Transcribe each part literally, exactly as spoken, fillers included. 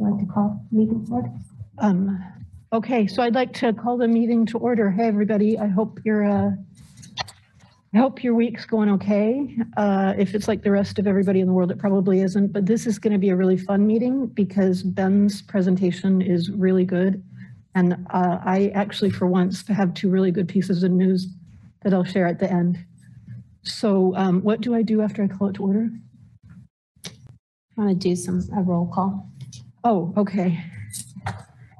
I'd like to call the meeting to order. Um, okay, so I'd like to call the meeting to order. Hey, everybody. I hope you're. Uh, I hope your week's going okay. Uh, if it's like the rest of everybody in the world, it probably isn't. But this is going to be a really fun meeting because Ben's presentation is really good, and uh, I actually, for once, have two really good pieces of news that I'll share at the end. So, um, what do I do after I call it to order? I want to do some a roll call. Oh, okay.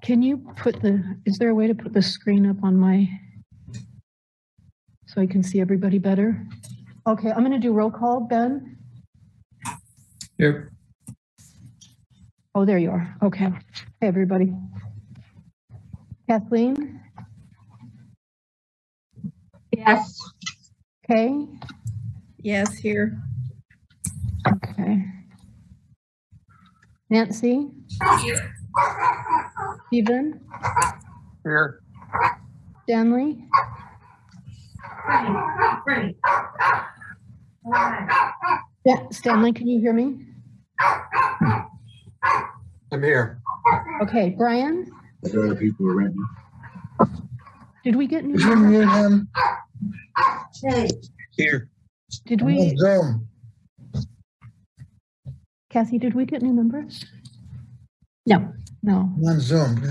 Can you put the? Is there a way to put the screen up on my? So I can see everybody better. Okay, I'm gonna do roll call, Ben. Here. Oh, there you are, okay. Hey, everybody. Kathleen? Yes. Kay? Yes, here. Okay. Nancy? Here. Stephen? Here. Stanley? Yeah, Stanley, can you hear me? I'm here. Okay, Brian? There are people around me. Did we get new? Did you mute him? Hey. Here. Did we? Kathy, did we get new members? No. No. I'm on Zoom.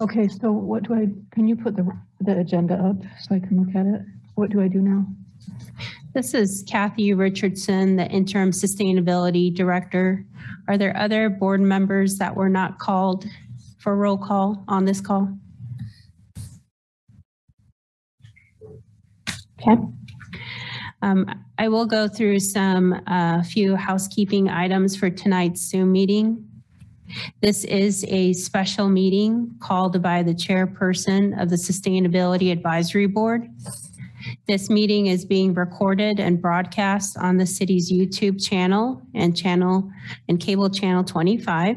Okay, so what do I, can you put the, the agenda up so I can look at it? What do I do now? This is Kathy Richardson, the Interim Sustainability Director. Are there other board members that were not called for roll call on this call? Okay. Um, I will go through some uh, few housekeeping items for tonight's Zoom meeting. This is a special meeting called by the chairperson of the Sustainability Advisory Board. This meeting is being recorded and broadcast on the city's YouTube channel and channel and cable channel twenty-five.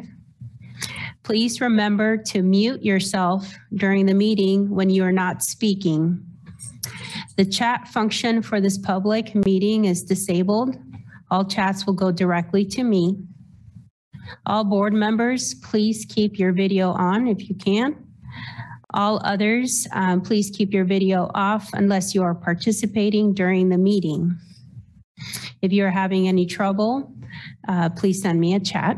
Please remember to mute yourself during the meeting when you are not speaking. The chat function for this public meeting is disabled. All chats will go directly to me. All board members, please keep your video on if you can. All others, um, please keep your video off unless you are participating during the meeting. If you're having any trouble, uh, please send me a chat.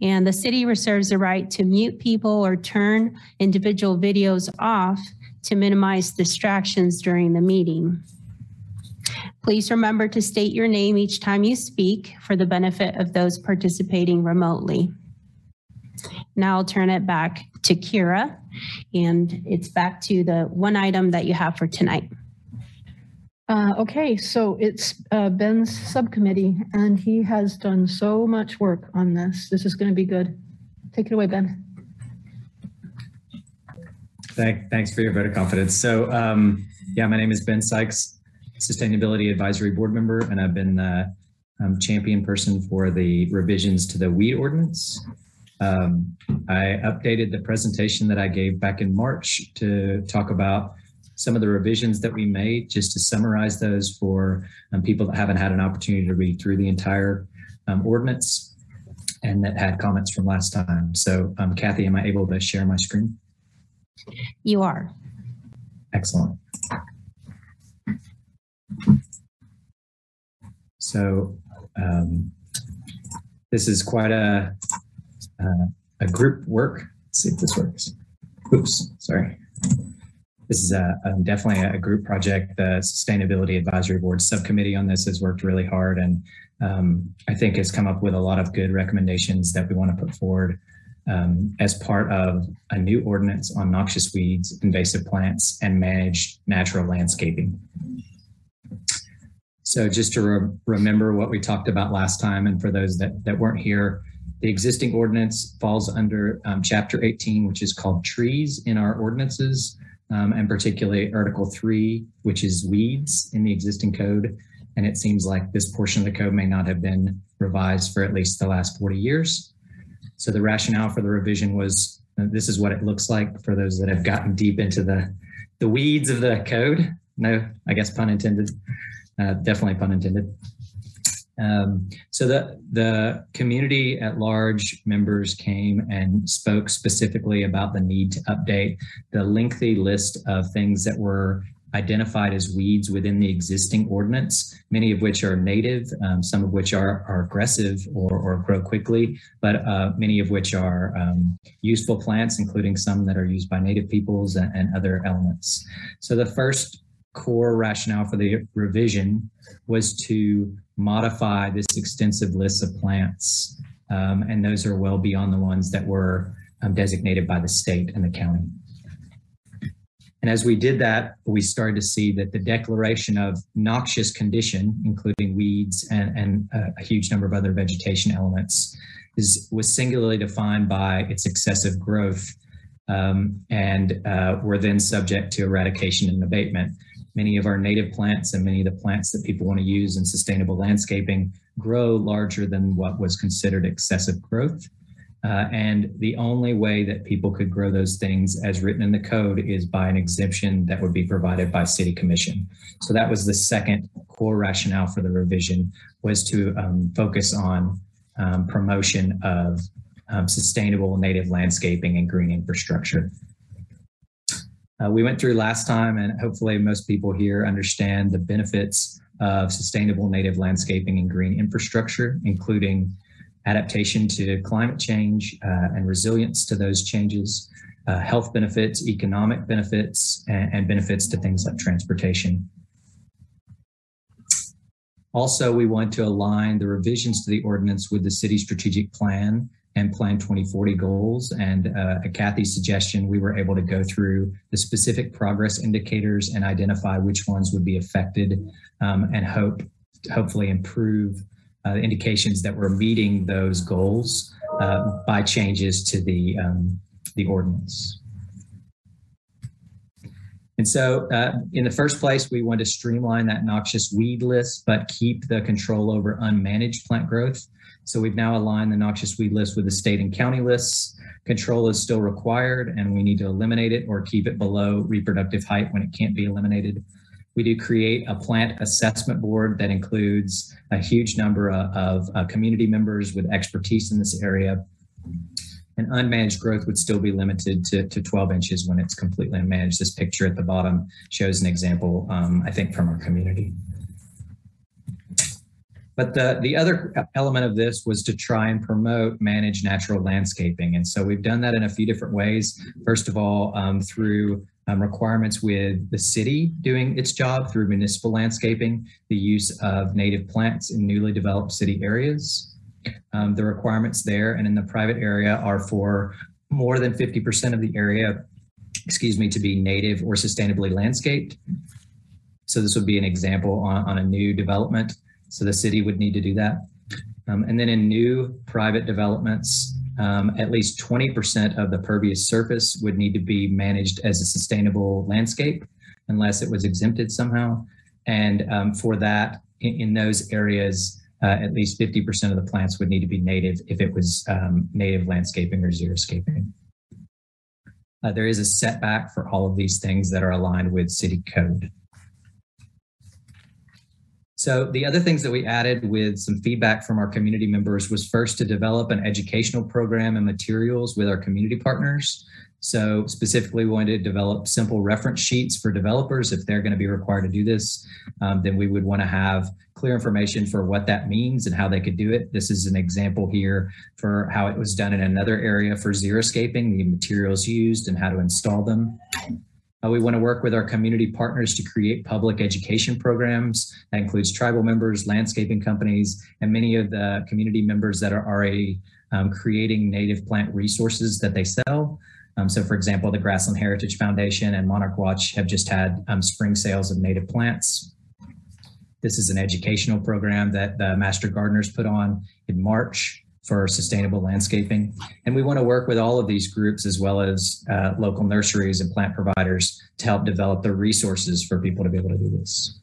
And the city reserves the right to mute people or turn individual videos off to minimize distractions during the meeting. Please remember to state your name each time you speak for the benefit of those participating remotely. Now I'll turn it back to Kira, and it's back to the one item that you have for tonight. Uh, okay, so it's uh, Ben's subcommittee, and he has done so much work on this. This is going to be good. Take it away, Ben. Thank, thanks for your vote of confidence. So um, yeah, my name is Ben Sykes, Sustainability Advisory Board member, and I've been uh, um, champion person for the revisions to the weed ordinance. Um, I updated the presentation that I gave back in March to talk about some of the revisions that we made, just to summarize those for um, people that haven't had an opportunity to read through the entire um, ordinance and that had comments from last time. So um, Kathy, am I able to share my screen? You are. Excellent. So um, this is quite a uh, a group work. Let's see if this works. Oops, sorry. This is a, a definitely a group project. The Sustainability Advisory Board subcommittee on this has worked really hard, and um, I think has come up with a lot of good recommendations that we want to put forward um, as part of a new ordinance on noxious weeds, invasive plants, and managed natural landscaping. So just to re remember what we talked about last time, and for those that, that weren't here, the existing ordinance falls under um, Chapter eighteen, which is called Trees in our ordinances, um, and particularly Article three, which is weeds in the existing code. And it seems like this portion of the code may not have been revised for at least the last forty years. So the rationale for the revision was, uh, this is what it looks like for those that have gotten deep into the, the weeds of the code. No, I guess pun intended. Uh, definitely pun intended. Um, so the, the community at large members came and spoke specifically about the need to update the lengthy list of things that were identified as weeds within the existing ordinance, many of which are native, um, some of which are, are aggressive or, or grow quickly, but uh, many of which are um, useful plants, including some that are used by native peoples and, and other elements. So the first core rationale for the revision was to modify this extensive list of plants, um, and those are well beyond the ones that were um, designated by the state and the county. And as we did that, we started to see that the declaration of noxious condition, including weeds and, and a huge number of other vegetation elements, is, was singularly defined by its excessive growth, um, and uh, were then subject to eradication and abatement. Many of our native plants and many of the plants that people want to use in sustainable landscaping grow larger than what was considered excessive growth. Uh, and the only way that people could grow those things as written in the code is by an exemption that would be provided by city commission. So that was the second core rationale for the revision, was to um, focus on um, promotion of um, sustainable native landscaping and green infrastructure. Uh, we went through last time, and hopefully most people here understand the benefits of sustainable native landscaping and green infrastructure, including adaptation to climate change uh, and resilience to those changes, uh, health benefits, economic benefits, and, and benefits to things like transportation. Also, we want to align the revisions to the ordinance with the city strategic plan and Plan twenty forty goals. And uh, at Kathy's suggestion, we were able to go through the specific progress indicators and identify which ones would be affected, um, and hope, hopefully improve Uh, indications that we're meeting those goals uh, by changes to the, um, the ordinance. And so uh, in the first place, we want to streamline that noxious weed list, but keep the control over unmanaged plant growth. So we've now aligned the noxious weed list with the state and county lists. Control is still required, and we need to eliminate it or keep it below reproductive height when it can't be eliminated. We do create a plant assessment board that includes a huge number of, of uh, community members with expertise in this area. And unmanaged growth would still be limited to, to twelve inches when it's completely unmanaged. This picture at the bottom shows an example, um, I think, from our community. But the, the other element of this was to try and promote managed natural landscaping. And so we've done that in a few different ways. First of all, um, through Um, requirements with the city doing its job through municipal landscaping, the use of native plants in newly developed city areas. Um, the requirements there and in the private area are for more than fifty percent of the area, excuse me, to be native or sustainably landscaped. So this would be an example on, on a new development. So the city would need to do that. Um, and then in new private developments, Um, at least twenty percent of the pervious surface would need to be managed as a sustainable landscape unless it was exempted somehow. And um, for that, in, in those areas, uh, at least fifty percent of the plants would need to be native if it was um, native landscaping or xeriscaping. Uh, there is a setback for all of these things that are aligned with city code. So the other things that we added with some feedback from our community members was first to develop an educational program and materials with our community partners. So specifically we wanted to develop simple reference sheets for developers. If they're going to be required to do this, um, then we would want to have clear information for what that means and how they could do it. This is an example here for how it was done in another area for xeriscaping, the materials used and how to install them. Uh, we want to work with our community partners to create public education programs. That includes tribal members, landscaping companies, and many of the community members that are already um, creating native plant resources that they sell. Um, so for example, the Grassland Heritage Foundation and Monarch Watch have just had um, spring sales of native plants. This is an educational program that the Master Gardeners put on in March for sustainable landscaping. And we want to work with all of these groups as well as uh, local nurseries and plant providers to help develop the resources for people to be able to do this.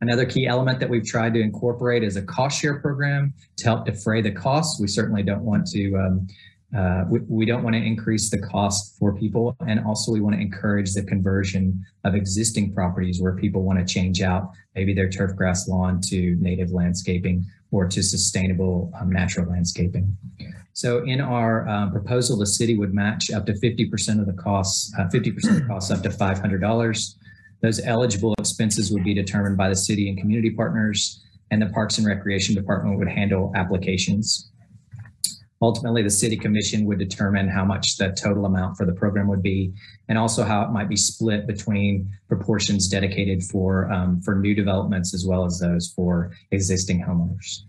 Another key element that we've tried to incorporate is a cost share program to help defray the costs. We certainly don't want to um, Uh, we, we don't want to increase the cost for people, and also we want to encourage the conversion of existing properties where people want to change out maybe their turf grass lawn to native landscaping or to sustainable um, natural landscaping. So in our uh, proposal, the city would match up to fifty percent of the costs, uh, fifty percent of the costs up to five hundred dollars. Those eligible expenses would be determined by the city and community partners, and the Parks and Recreation Department would handle applications. Ultimately, the city commission would determine how much the total amount for the program would be, and also how it might be split between proportions dedicated for, um, for new developments as well as those for existing homeowners.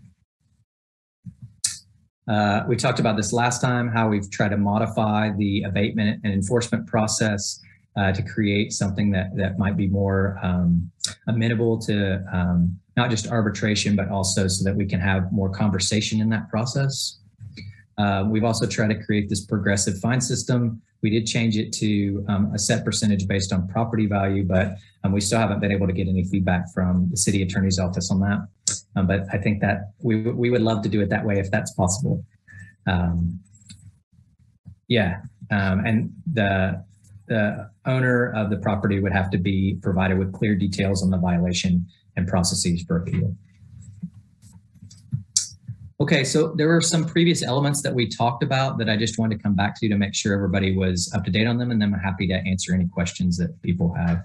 Uh, we talked about this last time, how we've tried to modify the abatement and enforcement process uh, to create something that, that might be more um, amenable to um, not just arbitration, but also so that we can have more conversation in that process. Uh, we've also tried to create this progressive fine system. We did change it to um, a set percentage based on property value, but um, we still haven't been able to get any feedback from the city attorney's office on that. Um, but I think that we, we would love to do it that way if that's possible. Um, yeah, um, and the, the owner of the property would have to be provided with clear details on the violation and processes for appeal. Okay, so there were some previous elements that we talked about that I just wanted to come back to to make sure everybody was up to date on them, and then I'm happy to answer any questions that people have.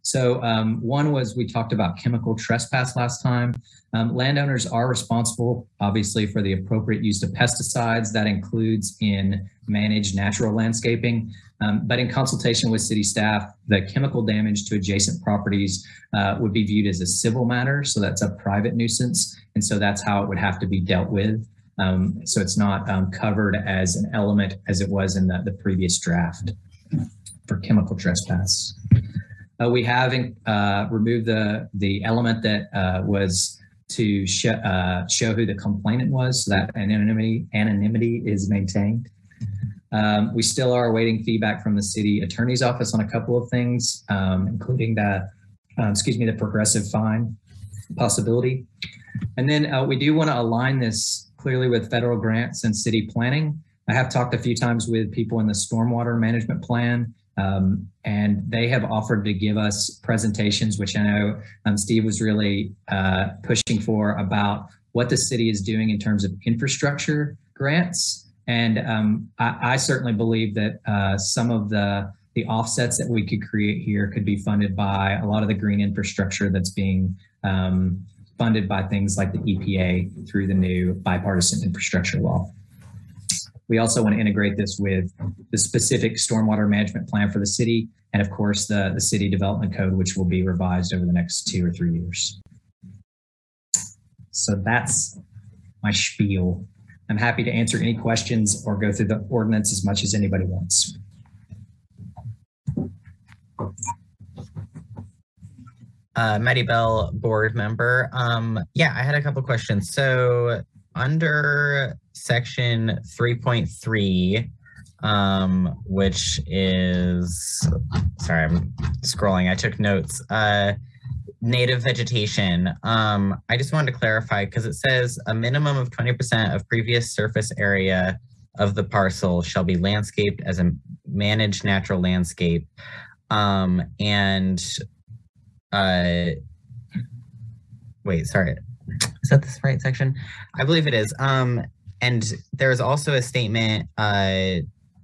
So um, one was we talked about chemical trespass last time. Um, landowners are responsible, obviously, for the appropriate use of pesticides. That includes in managed natural landscaping, um, but in consultation with city staff, the chemical damage to adjacent properties uh, would be viewed as a civil matter. So that's a private nuisance. And so that's how it would have to be dealt with. Um, so it's not um, covered as an element as it was in the, the previous draft for chemical trespass. Uh, we have uh, removed the, the element that uh, was to sh uh, show who the complainant was, so that anonymity, anonymity is maintained. Um, we still are awaiting feedback from the city attorney's office on a couple of things, um, including the, uh, excuse me, the progressive fine possibility. And then uh, we do want to align this clearly with federal grants and city planning. I have talked a few times with people in the stormwater management plan, Um, and they have offered to give us presentations, which I know um, Steve was really uh, pushing for, about what the city is doing in terms of infrastructure grants. And um, I, I certainly believe that uh, some of the, the offsets that we could create here could be funded by a lot of the green infrastructure that's being um, funded by things like the E P A through the new bipartisan infrastructure law. We also want to integrate this with the specific stormwater management plan for the city, and of course the, the city development code, which will be revised over the next two or three years. So that's my spiel. I'm happy to answer any questions or go through the ordinance as much as anybody wants. Uh, Maddie Bell, board member. Um, yeah, I had a couple of questions. So under section three point three, um, which is, sorry, I'm scrolling, I took notes, uh, native vegetation. Um, I just wanted to clarify, because it says a minimum of twenty percent of previous surface area of the parcel shall be landscaped as a managed natural landscape. Um, and, uh, wait, sorry. Is that this right section? I believe it is. Um, and there's also a statement uh,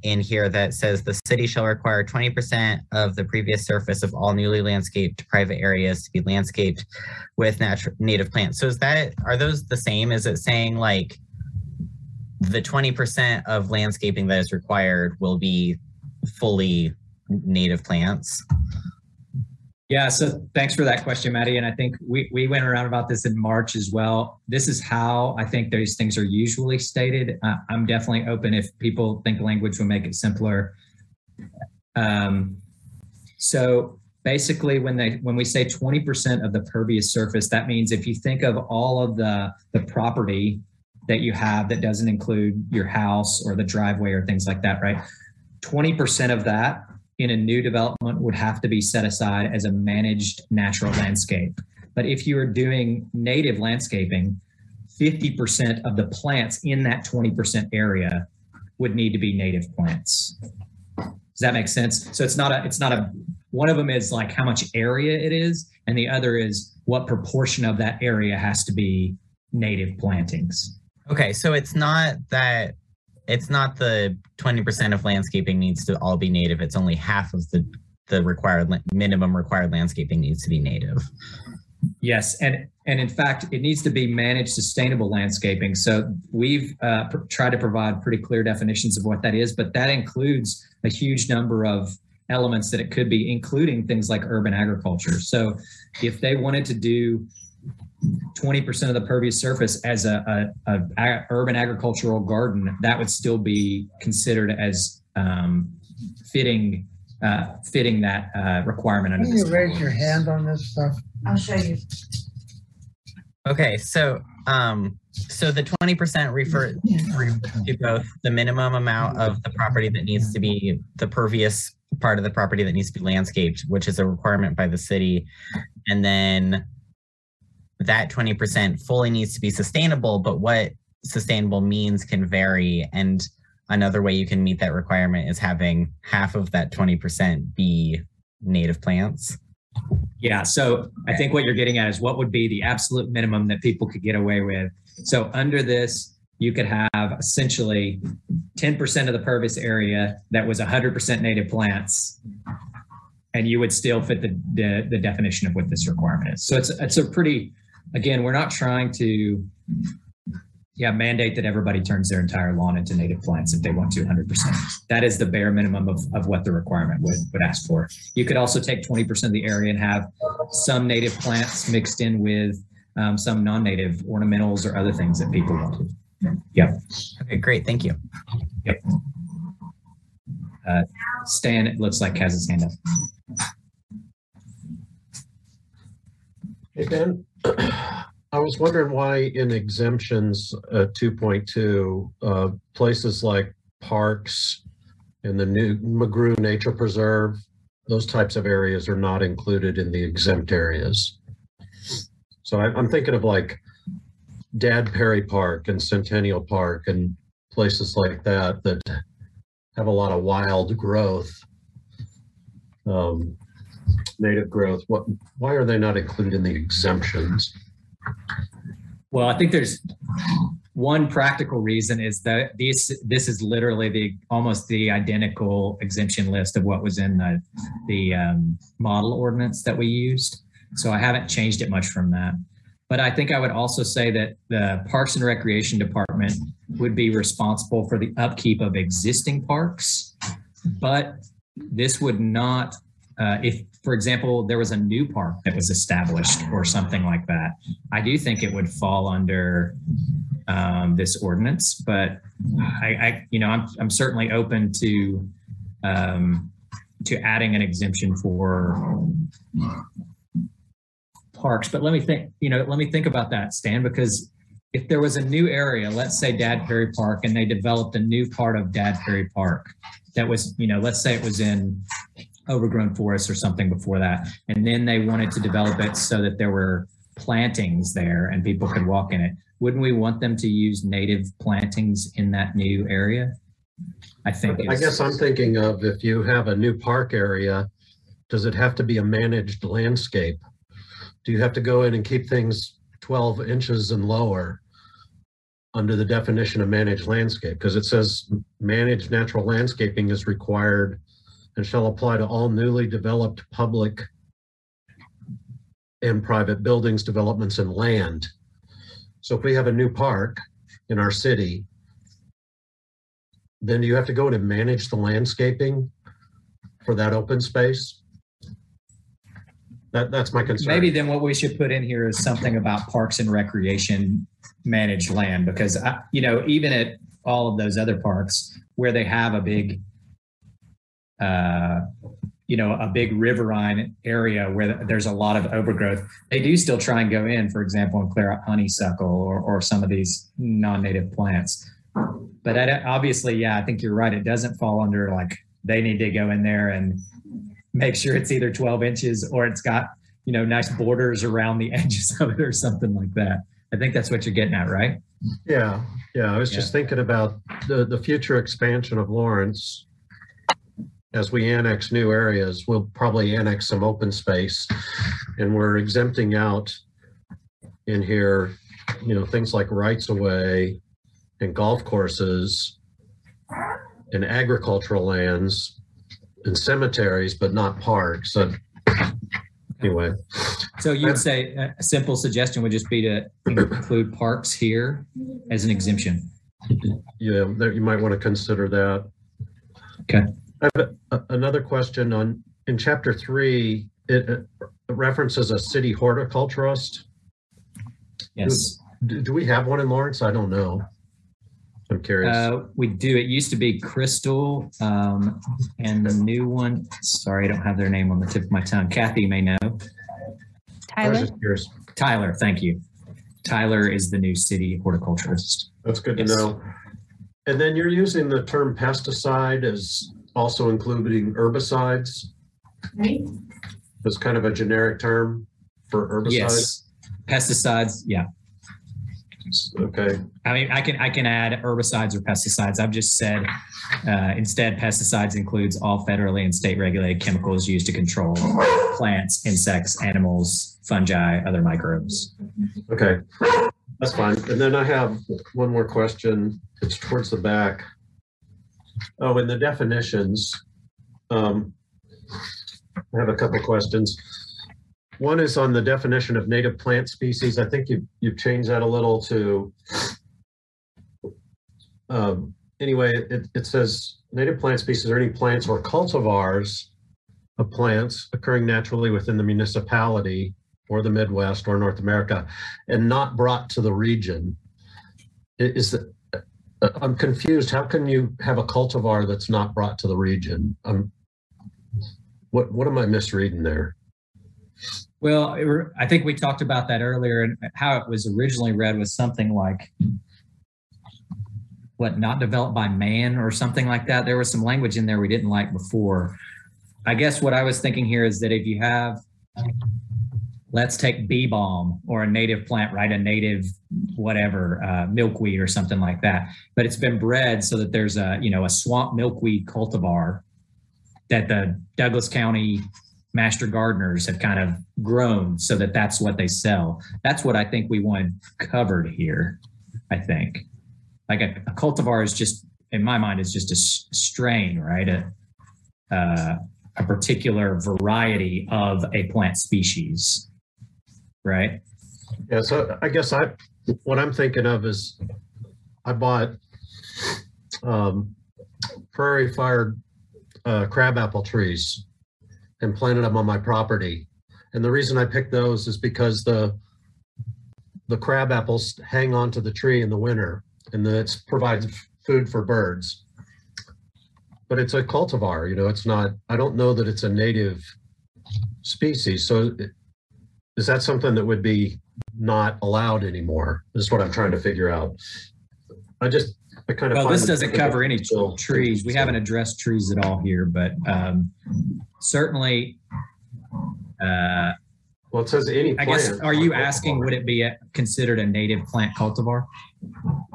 in here that says the city shall require twenty percent of the previous surface of all newly landscaped private areas to be landscaped with natural native plants. So is that, are those the same? Is it saying like the twenty percent of landscaping that is required will be fully native plants? Yeah, so thanks for that question, Maddie. And I think we, we went around about this in March as well. This is how I think those things are usually stated. Uh, I'm definitely open if people think language will make it simpler. Um, so basically when they when we say twenty percent of the pervious surface, that means if you think of all of the, the property that you have that doesn't include your house or the driveway or things like that, right? twenty percent of that in a new development would have to be set aside as a managed natural landscape. But if you are doing native landscaping, fifty percent of the plants in that twenty percent area would need to be native plants. Does that make sense? So it's not a, it's not a, one of them is like how much area it is, and the other is what proportion of that area has to be native plantings. Okay, so it's not that, it's not the twenty percent of landscaping needs to all be native. It's only half of the, the required, minimum required landscaping needs to be native. Yes, and and in fact, it needs to be managed sustainable landscaping. So we've uh, pr- tried to provide pretty clear definitions of what that is, but that includes a huge number of elements that it could be, including things like urban agriculture. So if they wanted to do twenty percent of the pervious surface as a, a, a, a urban agricultural garden, that would still be considered as um, fitting uh, fitting that uh, requirement under this. Can you raise your hand on this stuff? I'll show you. Okay, so um, so the twenty percent refer to both the minimum amount of the property that needs to be the pervious part of the property that needs to be landscaped, which is a requirement by the city, and then that twenty percent fully needs to be sustainable, but what sustainable means can vary. And another way you can meet that requirement is having half of that twenty percent be native plants. Yeah, so I think what you're getting at is what would be the absolute minimum that people could get away with. So under this, you could have essentially ten percent of the pervious area that was one hundred percent native plants, and you would still fit the, the, the definition of what this requirement is. So it's, it's a pretty, again, we're not trying to, yeah, mandate that everybody turns their entire lawn into native plants if they want to one hundred percent. That is the bare minimum of, of what the requirement would, would ask for. You could also take twenty percent of the area and have some native plants mixed in with um, some non-native ornamentals or other things that people want to. Yeah. Okay, great, thank you. Yep. Uh, Stan, it looks like has his hand up. Hey, Ben, I was wondering why in exemptions uh, two point two, uh, places like parks and the new McGrew Nature Preserve, those types of areas are not included in the exempt areas. So I, I'm thinking of like Dad Perry Park and Centennial Park and places like that that have a lot of wild growth, um, native growth. What, why are they not included in the exemptions? Well, I think there's one practical reason is that these, this is literally the almost the identical exemption list of what was in the, the um, model ordinance that we used. So I haven't changed it much from that. But I think I would also say that the Parks and Recreation Department would be responsible for the upkeep of existing parks, but this would not, uh, if, for example, there was a new park that was established or something like that, I do think it would fall under um, this ordinance, but I, I, you know, I'm, I'm certainly open to, um, to adding an exemption for parks. But let me think, you know, let me think about that, Stan, because if there was a new area, let's say Dad Perry Park, and they developed a new part of Dad Perry Park that was, you know, let's say it was in overgrown forest or something before that, and then they wanted to develop it so that there were plantings there and people could walk in it. Wouldn't we want them to use native plantings in that new area? I think I guess I'm thinking of if you have a new park area, does it have to be a managed landscape? Do you have to go in and keep things twelve inches and lower under the definition of managed landscape? Because it says managed natural landscaping is required and shall apply to all newly developed public and private buildings, developments, and land. So if we have a new park in our city, then do you have to go in and manage the landscaping for that open space? That, that's my concern. Maybe then what we should put in here is something about parks and recreation managed land, because, I, you know, even at all of those other parks where they have a big, uh, you know, a big riverine area where there's a lot of overgrowth, they do still try and go in, for example, and clear out honeysuckle or, or some of these non-native plants. But I, obviously, yeah, I think you're right. It doesn't fall under like they need to go in there and make sure it's either twelve inches or it's got, you know, nice borders around the edges of it or something like that. I think that's what you're getting at, right? Yeah, yeah. I was yeah. just thinking about the, the future expansion of Lawrence. As we annex new areas, we'll probably annex some open space, and we're exempting out in here, you know, things like rights of way and golf courses and agricultural lands and cemeteries, but not parks. So anyway. So you'd say a simple suggestion would just be to include parks here as an exemption. Yeah, there, you might want to consider that. Okay. I have a, another question on, in chapter three, it, it references a city horticulturist. Yes. Do, do we have one in Lawrence? I don't know. I'm curious. Uh, we do. It used to be Crystal, um, and the new one, sorry, I don't have their name on the tip of my tongue. Kathy may know. Tyler. I was just curious. Tyler, thank you. Tyler is the new city horticulturist. That's good to yes. know. And then you're using the term pesticide as also including herbicides. Right. That's kind of a generic term for herbicides. Yes. Pesticides, yeah. Okay. I mean, I can I can add herbicides or pesticides. I've just said uh, instead, pesticides includes all federally and state regulated chemicals used to control plants, insects, animals, fungi, other microbes. Okay, that's fine. And then I have one more question. It's towards the back. Oh, in the definitions, um, I have a couple questions. One is on the definition of native plant species. I think you've, you've changed that a little to, um, anyway, it, it says native plant species are any plants or cultivars of plants occurring naturally within the municipality or the Midwest or North America and not brought to the region. Is the, I'm confused. How can you have a cultivar that's not brought to the region? Um, what, what am I misreading there? Well, it were, I think we talked about that earlier, and how it was originally read was something like, what, not developed by man or something like that. There was some language in there we didn't like before. I guess what I was thinking here is that if you have, let's take bee balm or a native plant, right? A native whatever, uh, milkweed or something like that. But it's been bred so that there's a, you know, a swamp milkweed cultivar that the Douglas County Master Gardeners have kind of grown so that that's what they sell. That's what I think we want covered here, I think. Like a, a cultivar is just, in my mind, is just a s- strain, right? A, uh, a particular variety of a plant species, right? Yeah, so I guess I, what I'm thinking of is I bought um, prairie-fired uh, crabapple trees and planted them on my property. And the reason I picked those is because the the crab apples hang onto the tree in the winter, and that provides food for birds. But it's a cultivar, you know, it's not, I don't know that it's a native species. So is that something that would be not allowed anymore? This is what I'm trying to figure out. I just, I kind of- Well, this doesn't cover any trees. We haven't addressed trees at all here, but um, certainly- uh, Well, it says any plant. I guess, are you asking, would it be a, considered a native plant cultivar?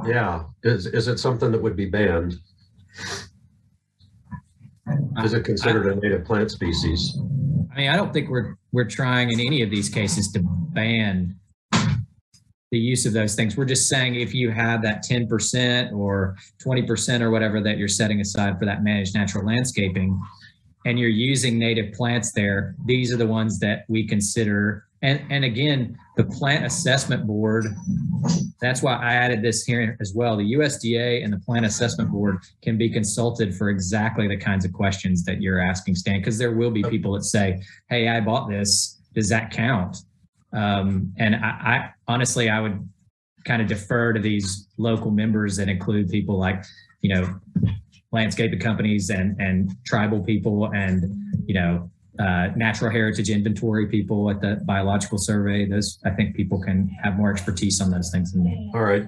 Yeah, is is it something that would be banned? Is it considered a native plant species? I mean, I don't think we're we're trying in any of these cases to ban the use of those things. We're just saying if you have that ten percent or twenty percent or whatever that you're setting aside for that managed natural landscaping, and you're using native plants there, these are the ones that we consider. And, and again, the Plant Assessment Board, that's why I added this here as well. The U S D A and the Plant Assessment Board can be consulted for exactly the kinds of questions that you're asking, Stan, because there will be people that say, hey, I bought this, does that count? Um, and I, I honestly, I would kind of defer to these local members that include people like, you know, landscaping companies and, and tribal people and, you know, uh, natural heritage inventory people at the biological survey. Those, I think people can have more expertise on those things than me. All right.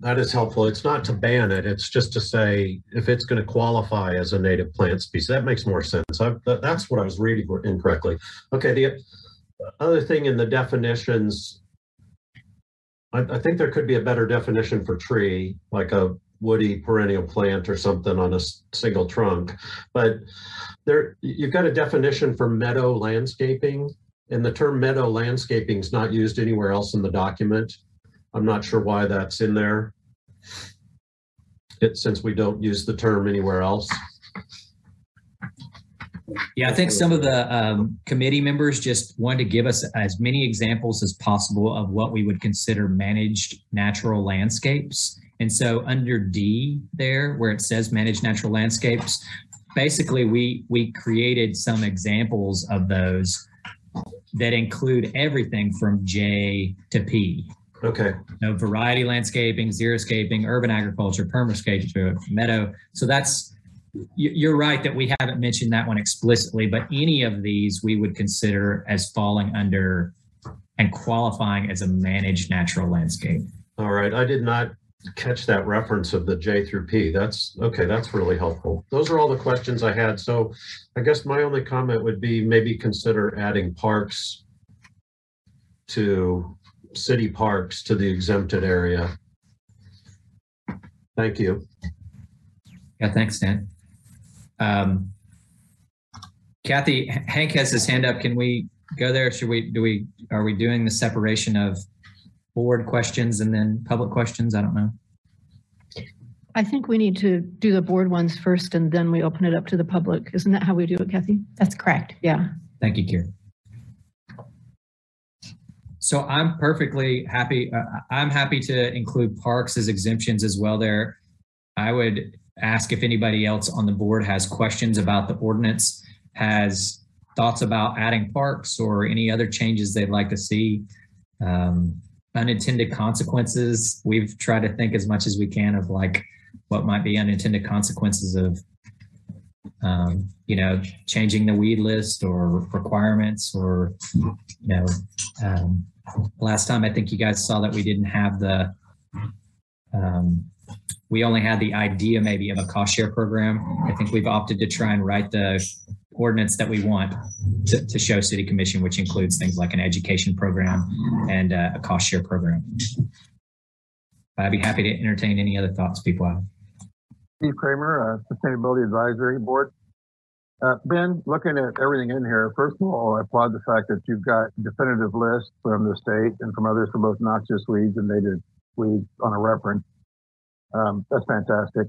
That is helpful. It's not to ban it. It's just to say if it's going to qualify as a native plant species, that makes more sense. I, that's what I was reading incorrectly. Okay. The other thing in the definitions I, I think there could be a better definition for tree, like a woody perennial plant or something on a single trunk. But there, you've got a definition for meadow landscaping, and the term meadow landscaping is not used anywhere else in the document. I'm not sure why that's in there, it, since we don't use the term anywhere else. Yeah, I think some of the um, committee members just wanted to give us as many examples as possible of what we would consider managed natural landscapes. And so under D there, where it says managed natural landscapes, basically we, we created some examples of those that include everything from J to P. Okay. You know, variety landscaping, xeriscaping, urban agriculture, permascaping, meadow. So that's, you're right that we haven't mentioned that one explicitly, but any of these we would consider as falling under and qualifying as a managed natural landscape. All right. I did not catch that reference of the J through P. That's okay. That's really helpful. Those are all the questions I had. So I guess my only comment would be maybe consider adding parks to city parks to the exempted area. Thank you. Yeah, thanks, Dan. Um, Kathy, Hank has his hand up. Can we go there? Should we, do we, are we doing the separation of board questions and then public questions? I don't know. I think we need to do the board ones first and then we open it up to the public. Isn't that how we do it, Kathy? That's correct. Yeah. Thank you, Kira. So I'm perfectly happy. Uh, I'm happy to include parks as exemptions as well there. I would ask if anybody else on the board has questions about the ordinance, has thoughts about adding parks or any other changes they'd like to see. Um, unintended consequences. We've tried to think as much as we can of like what might be unintended consequences of, um, you know, changing the weed list or requirements or, you know, um, last time I think you guys saw that we didn't have the, um, we only had the idea maybe of a cost share program. I think we've opted to try and write the ordinance that we want to, to show City Commission, which includes things like an education program and uh, a cost share program. I'd be happy to entertain any other thoughts people have. Steve Kramer, uh, Sustainability Advisory Board. Uh, Ben, looking at everything in here, first of all, I applaud the fact that you've got definitive lists from the state and from others for both noxious weeds and native weeds on a reference. Um, that's fantastic.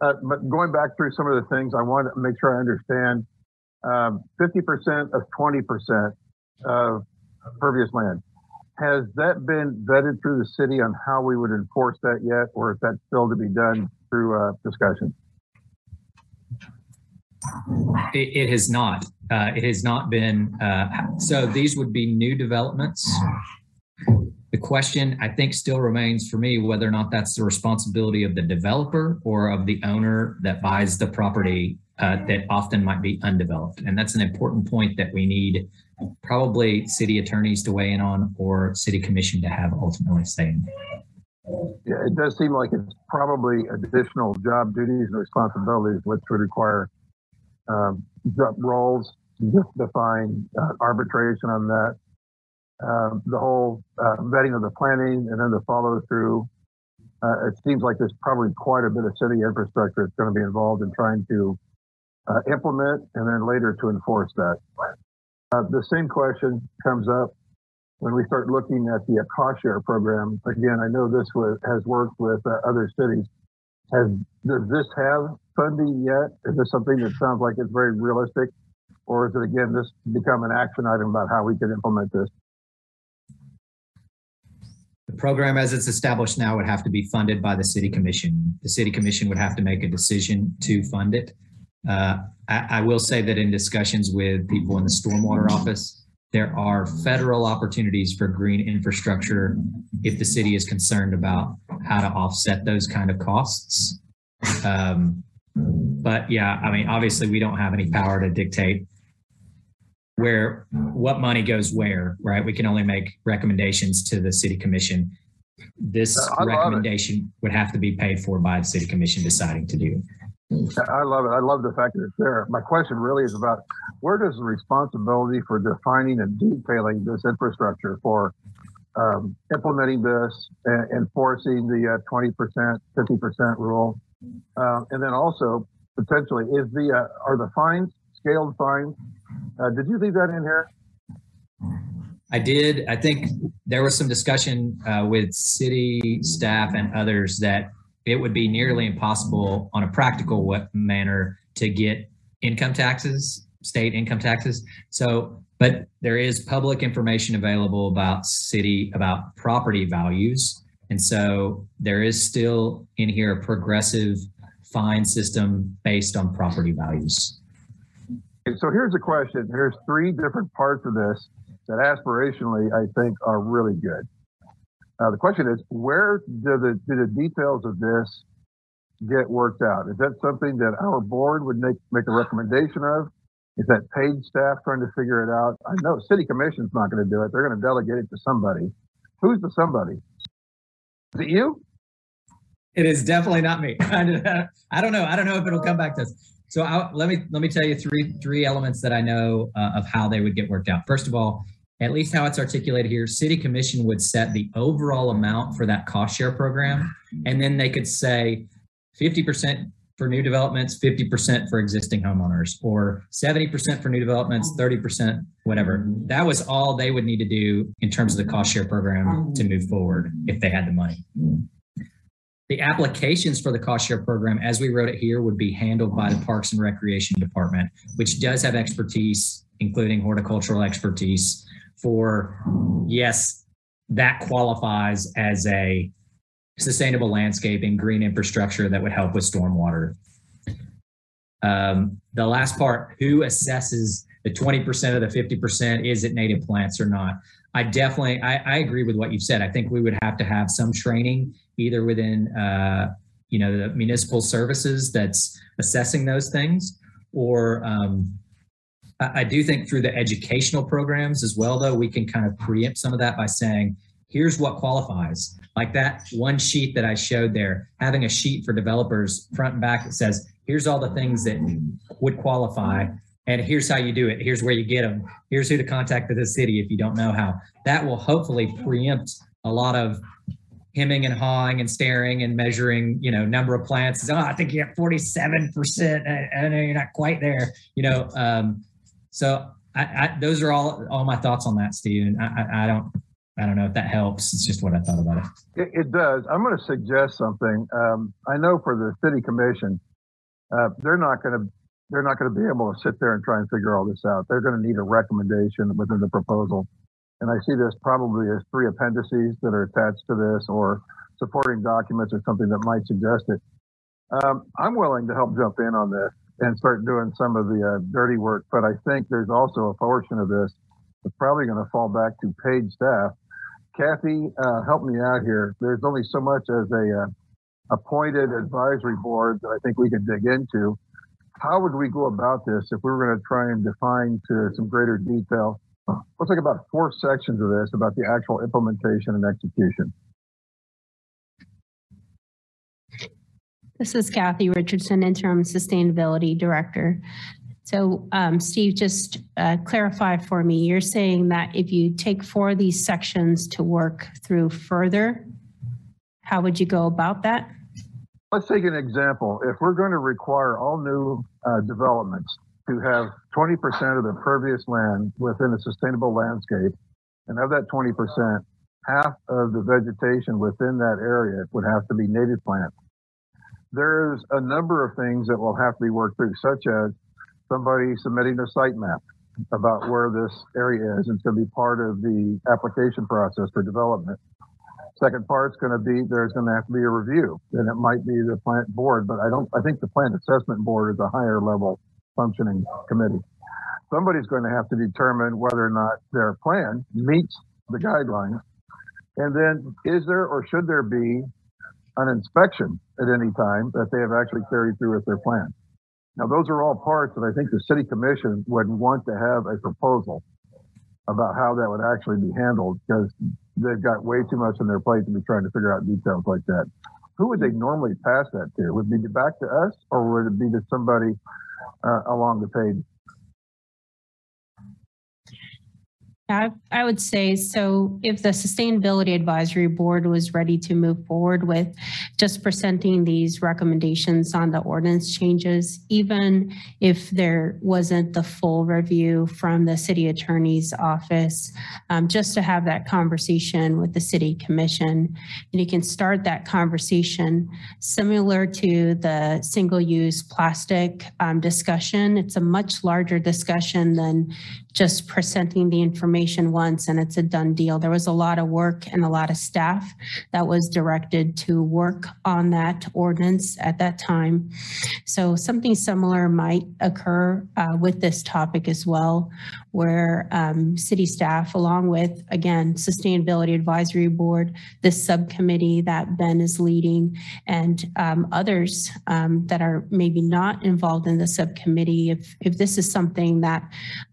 Uh, but going back through some of the things, I want to make sure I understand. Um, fifty percent of twenty percent of pervious land. Has that been vetted through the city on how we would enforce that yet, or is that still to be done through uh, discussion? It, it has not. Uh, it has not been. Uh, so these would be new developments. The question, I think, still remains for me whether or not that's the responsibility of the developer or of the owner that buys the property uh, that often might be undeveloped. And that's an important point that we need probably city attorneys to weigh in on or city commission to have ultimately say in. Yeah, it does seem like it's probably additional job duties and responsibilities, which would require um, roles, justifying uh, arbitration on that. Uh, the whole uh, vetting of the planning and then the follow through. Uh, it seems like there's probably quite a bit of city infrastructure that's going to be involved in trying to uh, implement and then later to enforce that. Uh, the same question comes up when we start looking at the cost share program. Again, I know this was, has worked with uh, other cities. Has, does this have funding yet? Is this something that sounds like it's very realistic? Or is it, again, this become an action item about how we can implement this? The program as it's established now would have to be funded by the City Commission. The City Commission would have to make a decision to fund it. Uh, I, I will say that in discussions with people in the Stormwater Office, there are federal opportunities for green infrastructure if the city is concerned about how to offset those kind of costs. Um, but yeah, I mean, obviously we don't have any power to dictate where what money goes where, right? We can only make recommendations to the City Commission. This uh, recommendation would have to be paid for by the City Commission deciding to do it. I love it. I love the fact that it's there. My question really is about where does the responsibility for defining and detailing this infrastructure for um, implementing this and enforcing the uh, twenty percent, fifty percent rule. Uh, and then also potentially is the, uh, are the fines, scaled fines. Uh, did you leave that in here? I did. I think there was some discussion uh, with city staff and others that it would be nearly impossible on a practical w- manner to get income taxes, state income taxes. So, but there is public information available about city, about property values. And so there is still in here a progressive fine system based on property values. So here's a question. There's three different parts of this that aspirationally I think are really good. Uh, the question is, where do the, do the details of this get worked out? Is that something that our board would make, make a recommendation of? Is that paid staff trying to figure it out? I know city commission's not going to do it. They're going to delegate it to somebody. Who's the somebody? Is it you? It is definitely not me. I don't know. I don't know if it'll come back to us. So I, let me let me tell you three three elements that I know uh, of how they would get worked out. First of all, at least how it's articulated here, city commission would set the overall amount for that cost share program, and then they could say fifty percent for new developments, fifty percent for existing homeowners, or seventy percent for new developments, thirty percent, whatever. That was all they would need to do in terms of the cost share program to move forward if they had the money. The applications for the cost share program, as we wrote it here, would be handled by the Parks and Recreation Department, which does have expertise, including horticultural expertise, for, yes, that qualifies as a sustainable landscaping, green infrastructure that would help with stormwater. Um, the last part, who assesses the twenty percent of the fifty percent? Is it native plants or not? I definitely, I, I agree with what you've said. I think we would have to have some training either within, uh, you know, the municipal services that's assessing those things, or um, I, I do think through the educational programs as well, though, we can kind of preempt some of that by saying, here's what qualifies. Like that one sheet that I showed there, having a sheet for developers front and back that says, here's all the things that would qualify, and here's how you do it. Here's where you get them. Here's who to contact at the city if you don't know how. That will hopefully preempt a lot of hemming and hawing and staring and measuring, you know, number of plants. Oh, I think you have forty-seven percent. I, I know you're not quite there, you know. Um, so I, I, those are all, all my thoughts on that, Steve. And I, I, I don't... I don't know if that helps. It's just what I thought about it. It, it does. I'm going to suggest something. Um, I know for the city commission, uh, they're not going to they're not going to be able to sit there and try and figure all this out. They're going to need a recommendation within the proposal. And I see this probably as three appendices that are attached to this, or supporting documents or something that might suggest it. Um, I'm willing to help jump in on this and start doing some of the uh, dirty work. But I think there's also a portion of this that's probably going to fall back to paid staff. Kathy, uh, help me out here. There's only so much as a uh, appointed advisory board that I think we can dig into. How would we go about this if we were going to try and define to some greater detail? Let's talk about four sections of this about the actual implementation and execution. This is Kathy Richardson, Interim Sustainability Director. So um, Steve, just uh, clarify for me, you're saying that if you take four of these sections to work through further, how would you go about that? Let's take an example. If we're going to require all new uh, developments to have twenty percent of the pervious land within a sustainable landscape, and of that twenty percent, half of the vegetation within that area would have to be native plant. There's a number of things that will have to be worked through, such as somebody submitting a site map about where this area is, and it's going to be part of the application process for development. Second part's going to be, there's going to have to be a review, and it might be the plant board, but I don't, I think the plant assessment board is a higher level functioning committee. Somebody's going to have to determine whether or not their plan meets the guidelines. And then is there, or should there be an inspection at any time that they have actually carried through with their plan? Now, those are all parts that I think the city commission would want to have a proposal about how that would actually be handled, because they've got way too much on their plate to be trying to figure out details like that. Who would they normally pass that to? Would it be back to us, or would it be to somebody uh, along the page? I, I would say, so if the Sustainability Advisory Board was ready to move forward with just presenting these recommendations on the ordinance changes, even if there wasn't the full review from the city attorney's office, um, just to have that conversation with the city commission. And you can start that conversation similar to the single-use plastic um, discussion. It's a much larger discussion than just presenting the information once and it's a done deal. There was a lot of work and a lot of staff that was directed to work on that ordinance at that time. So something similar might occur uh, with this topic as well, where um, city staff, along with, again, Sustainability Advisory Board, this subcommittee that Ben is leading, and um, others um, that are maybe not involved in the subcommittee, if, if this is something that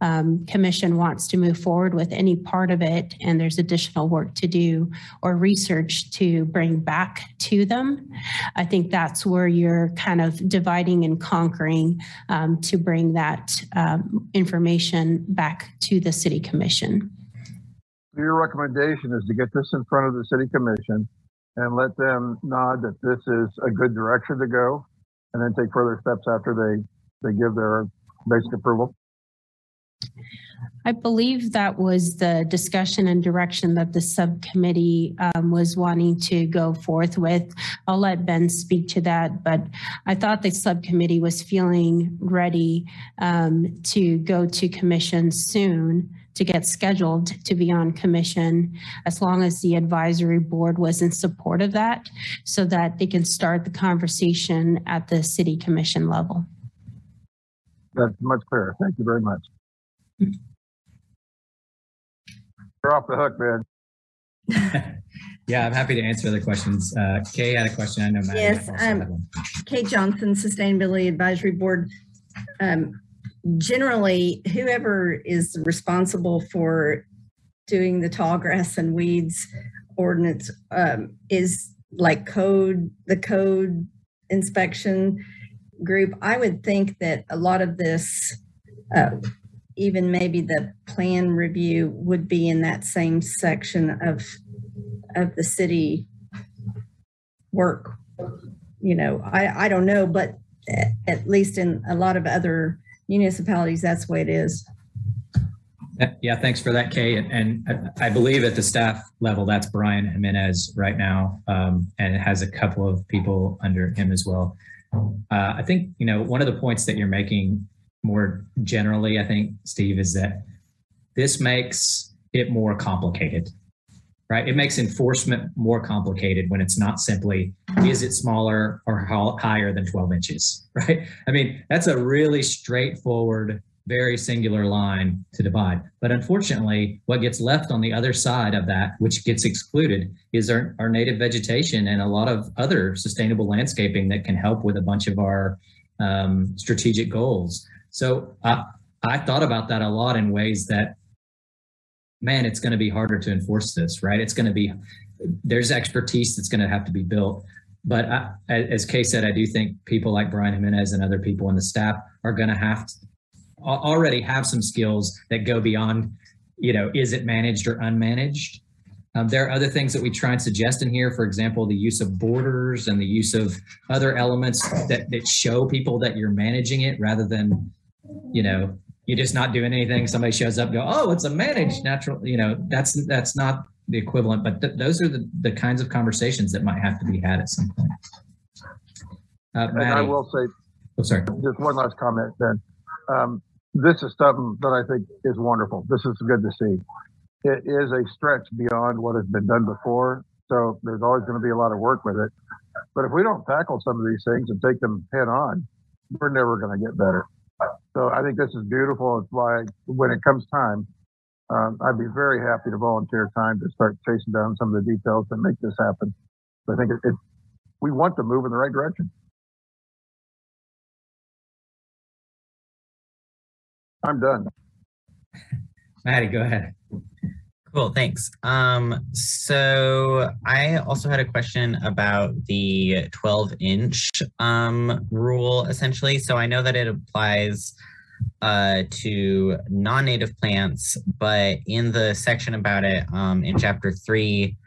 um, commission wants to move forward with any part of it, and there's additional work to do or research to bring back to them, I think that's where you're kind of dividing and conquering um, to bring that um, information back to the city commission. Your recommendation is to get this in front of the city commission and let them nod that this is a good direction to go, and then take further steps after they, they give their basic approval? I believe that was the discussion and direction that the subcommittee um, was wanting to go forth with. I'll let Ben speak to that, but I thought the subcommittee was feeling ready um, to go to commission soon, to get scheduled to be on commission, as long as the advisory board was in support of that, so that they can start the conversation at the city commission level. That's much clearer. Thank you very much. You're off the hook, man. Yeah, I'm happy to answer other questions. Uh, Kay had a question. I know Matt. Yes, um, Kay Johnson, Sustainability Advisory Board. Um, generally, whoever is responsible for doing the tall grass and weeds ordinance um, is like code, the code inspection group. I would think that a lot of this, uh, even maybe the plan review, would be in that same section of of the city work. You know, I, I don't know, but at least in a lot of other municipalities, that's the way it is. Yeah, thanks for that, Kay. And, and I believe at the staff level, that's Brian Jimenez right now, um, and it has a couple of people under him as well. Uh, I think, you know, one of the points that you're making more generally, I think, Steve, is that this makes it more complicated, right? It makes enforcement more complicated when it's not simply, is it smaller or higher than twelve inches, right? I mean, that's a really straightforward, very singular line to divide. But unfortunately, what gets left on the other side of that, which gets excluded, is our, our native vegetation and a lot of other sustainable landscaping that can help with a bunch of our um, strategic goals. So uh, I thought about that a lot in ways that, man, it's going to be harder to enforce this, right? It's going to be, there's expertise that's going to have to be built. But I, as Kay said, I do think people like Brian Jimenez and other people in the staff are going to have to already have some skills that go beyond, you know, is it managed or unmanaged? Um, there are other things that we try and suggest in here, for example, the use of borders and the use of other elements that, that show people that you're managing it rather than, you know, you're just not doing anything. Somebody shows up and go, oh, it's a managed natural, you know, that's that's not the equivalent. But th- those are the, the kinds of conversations that might have to be had at some point. Uh, and I will say, oh, sorry. Just one last comment, Ben. Um, this is something that I think is wonderful. This is good to see. It is a stretch beyond what has been done before. So there's always going to be a lot of work with it. But if we don't tackle some of these things and take them head on, we're never going to get better. So I think this is beautiful. It's why when it comes time, um, I'd be very happy to volunteer time to start chasing down some of the details that make this happen. So I think it, it, we want to move in the right direction. I'm done. Maddie, go ahead. Cool, thanks. Um, so I also had a question about the twelve inch um, rule, essentially. So I know that it applies uh, to non-native plants, but in the section about it, um, in chapter three,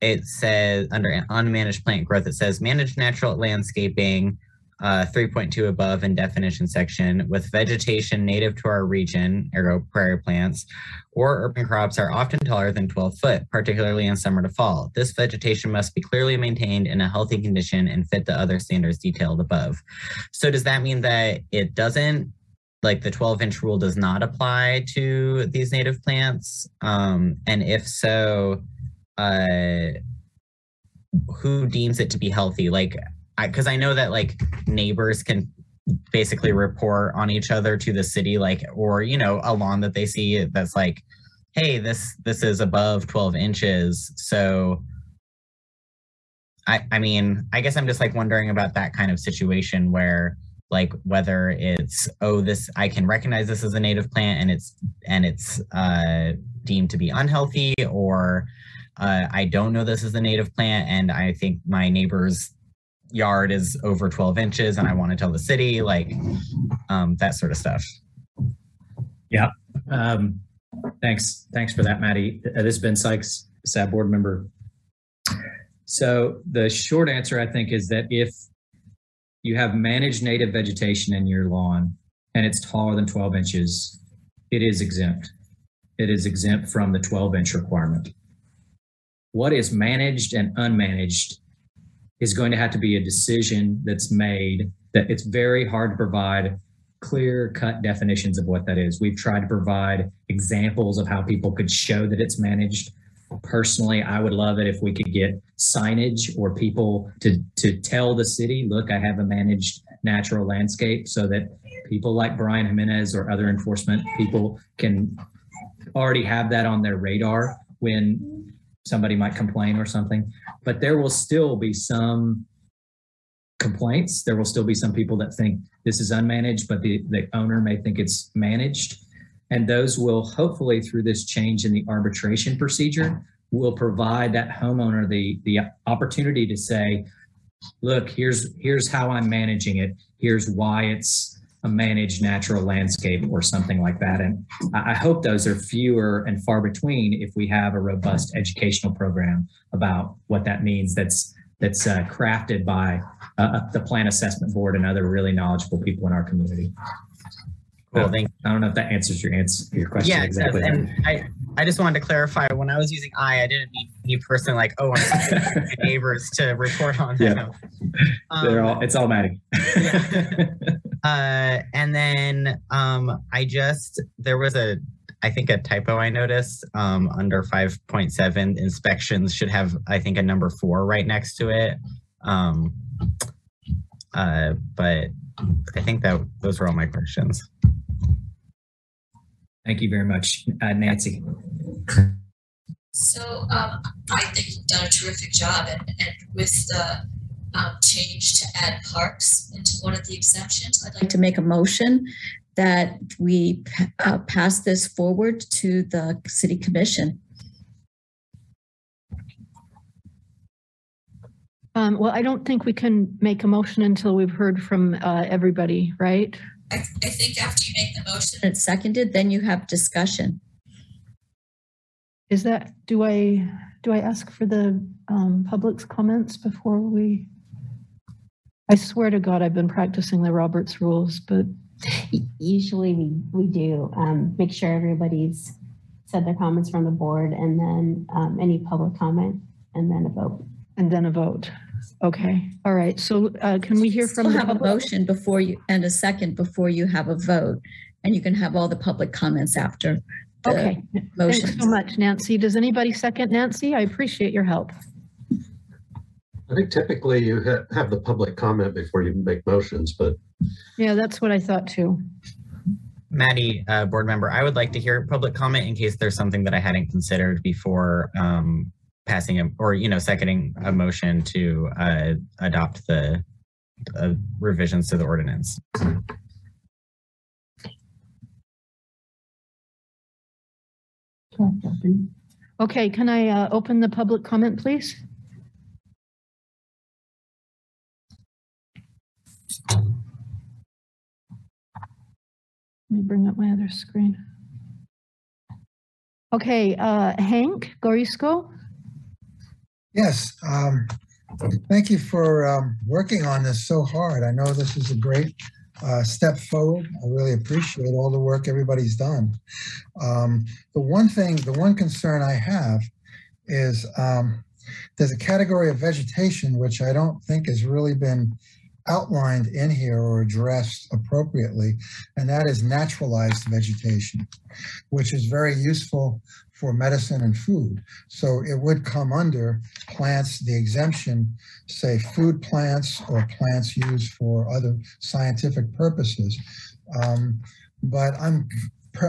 it says under unmanaged plant growth, it says manage natural landscaping, uh, three point two above in definition section, with vegetation native to our region, ergo prairie plants, or urban crops are often taller than twelve foot, particularly in summer to fall. This vegetation must be clearly maintained in a healthy condition and fit the other standards detailed above. So does that mean that it doesn't, like the twelve inch rule does not apply to these native plants? Um, and if so, uh, who deems it to be healthy? Like, I, cause I know that like neighbors can basically report on each other to the city, like, or, you know, a lawn that they see that's like, hey, this, this is above twelve inches. So I, I mean, I guess I'm just like wondering about that kind of situation where like, whether it's, oh, this, I can recognize this as a native plant and it's, and it's uh, deemed to be unhealthy, or uh, I don't know this is a native plant and I think my neighbor's yard is over twelve inches and I want to tell the city, like um that sort of stuff. Yeah. Um thanks. Thanks for that, Maddie. This is Ben Sykes, S A B board member. So the short answer I think is that if you have managed native vegetation in your lawn and it's taller than twelve inches, it is exempt. It is exempt from the twelve inch requirement. What is managed and unmanaged is going to have to be a decision that's made, that it's very hard to provide clear cut definitions of what that is. We've tried to provide examples of how people could show that it's managed. Personally, I would love it if we could get signage or people to, to tell the city, look, I have a managed natural landscape, so that people like Brian Jimenez or other enforcement people can already have that on their radar when somebody might complain or something. But there will still be some complaints. There will still be some people that think this is unmanaged, but the, the owner may think it's managed. And those will hopefully, through this change in the arbitration procedure, will provide that homeowner the, the opportunity to say, look, here's, here's how I'm managing it. Here's why it's a managed natural landscape or something like that. And I hope those are fewer and far between if we have a robust educational program about what that means, that's that's uh, crafted by uh, the Plan Assessment Board and other really knowledgeable people in our community. Cool, uh, thank you. I don't know if that answers your answer, your question. Yeah, exactly. And I, I just wanted to clarify, when I was using I, I didn't mean any person like, oh, I'm sorry, my neighbors to report on that. Yeah. Um, They're all, it's all Maddie. Yeah. Uh, and then um, I just, there was a, I think a typo I noticed um, under five point seven, inspections should have, I think, a number four right next to it. Um, uh, but I think that those were all my questions. Thank you very much, uh, Nancy. So um, I think you've done a terrific job, and, and with the Um, change to add parks into one of the exemptions. I'd like to make a motion that we uh, pass this forward to the City Commission. Um, well, I don't think we can make a motion until we've heard from uh, everybody, right? I, th- I think after you make the motion and it's seconded, then you have discussion. Is that, do I, do I ask for the um, public's comments before we... I swear to God, I've been practicing the Roberts rules, but usually we, we do um, make sure everybody's said their comments from the board, and then um, any public comment, and then a vote. And then a vote. Okay. All right. So uh, can we hear from? We'll have a motion before you, and a second before you have a vote, and you can have all the public comments after. The okay. Motions. Thanks so much, Nancy. Does anybody second Nancy? I appreciate your help. I think typically you ha- have the public comment before you make motions, but... Yeah, that's what I thought too. Maddie, uh, board member, I would like to hear public comment in case there's something that I hadn't considered before um, passing a, or, you know, seconding a motion to uh, adopt the uh, revisions to the ordinance. Okay, can I uh, open the public comment, please? Let me bring up my other screen. Okay, uh, Hank Gorisco. Yes, um, thank you for um, working on this so hard. I know this is a great uh, step forward. I really appreciate all the work everybody's done. Um, the one thing, the one concern I have is um, there's a category of vegetation which I don't think has really been outlined in here or addressed appropriately, and that is naturalized vegetation, which is very useful for medicine and food. So it would come under plants, the exemption, say food plants or plants used for other scientific purposes. Um, but I'm,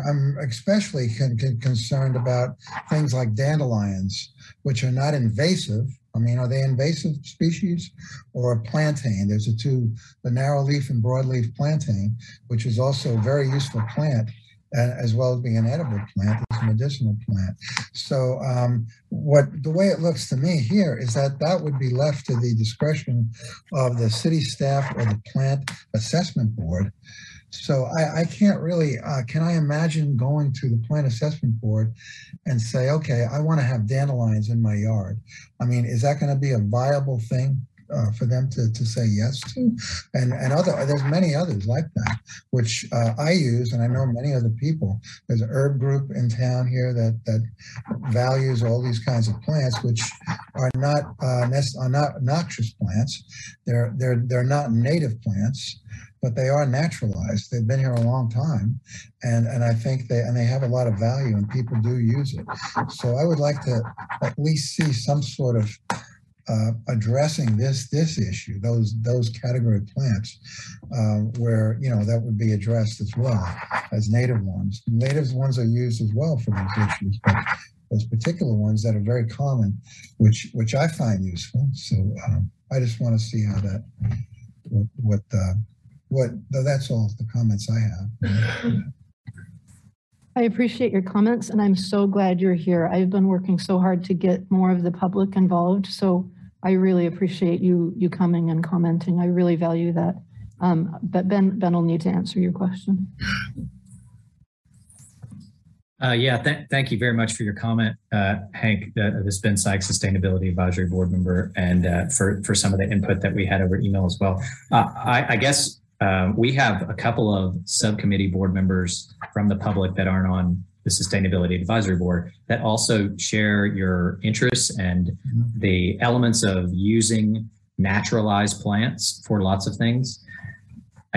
I'm especially con con concerned about things like dandelions, which are not invasive. I mean, are they invasive species or a plantain? There's a two, the narrow leaf and broadleaf plantain, which is also a very useful plant, as well as being an edible plant, it's a medicinal plant. So um, what the way it looks to me here is that that would be left to the discretion of the city staff or the plant assessment board. So I, I can't really, uh, can I imagine going to the plant assessment board and say, okay, I want to have dandelions in my yard. I mean, is that going to be a viable thing uh, for them to, to say yes to? And, and other, there's many others like that, which uh, I use, and I know many other people. There's an herb group in town here that, that values all these kinds of plants, which are not, uh, are not noxious plants. They're, they're, they're not native plants, but they are naturalized. They've been here a long time, and, and I think they and they have a lot of value, and people do use it. So I would like to at least see some sort of uh, addressing this this issue, those those category of plants, uh, where you know that would be addressed as well as native ones. Native ones are used as well for those issues, but those particular ones that are very common, which which I find useful. So um, I just want to see how that what what. Uh, What, that's all the comments I have. I appreciate your comments, and I'm so glad you're here. I've been working so hard to get more of the public involved, so I really appreciate you you coming and commenting. I really value that. Um, but Ben, Ben will need to answer your question. Uh, yeah, th thank you very much for your comment, uh, Hank. Uh, this is Ben Sykes, Sustainability Advisory Board member, and uh, for, for some of the input that we had over email as well. Uh, I, I guess Uh, we have a couple of subcommittee board members from the public that aren't on the Sustainability Advisory Board that also share your interests and the elements of using naturalized plants for lots of things.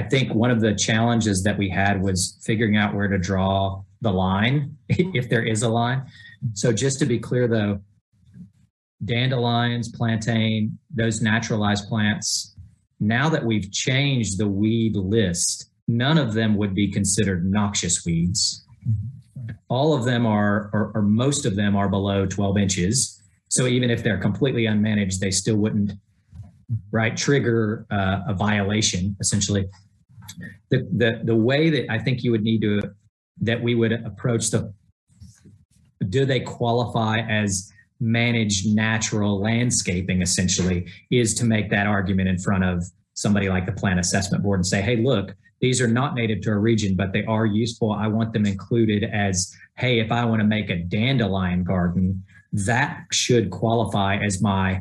I think one of the challenges that we had was figuring out where to draw the line, if there is a line. So just to be clear though, dandelions, plantain, those naturalized plants, now that we've changed the weed list, none of them would be considered noxious weeds. All of them are, or, or most of them are below twelve inches. So even if they're completely unmanaged, they still wouldn't, right, trigger uh, a violation, essentially. The, the, the way that I think you would need to, that we would approach the, do they qualify as manage natural landscaping, essentially, is to make that argument in front of somebody like the Plant Assessment Board and say, hey, look, these are not native to our region, but they are useful. I want them included as, hey, if I want to make a dandelion garden, that should qualify as my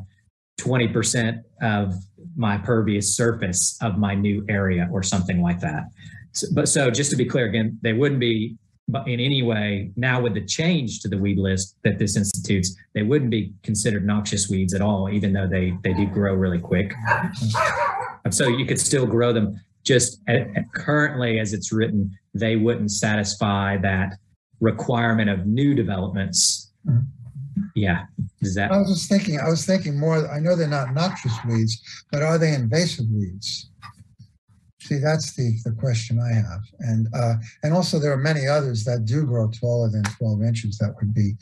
twenty percent of my pervious surface of my new area or something like that. So, but so just to be clear, again, they wouldn't be, but in any way, now with the change to the weed list that this institutes, they wouldn't be considered noxious weeds at all, even though they, they do grow really quick. And so you could still grow them. Just at, at currently, as it's written, they wouldn't satisfy that requirement of new developments. Yeah. Is that? I was just thinking, I was thinking more, I know they're not noxious weeds, but are they invasive weeds? See, that's the, the question I have. And uh, and also there are many others that do grow taller than twelve inches that would be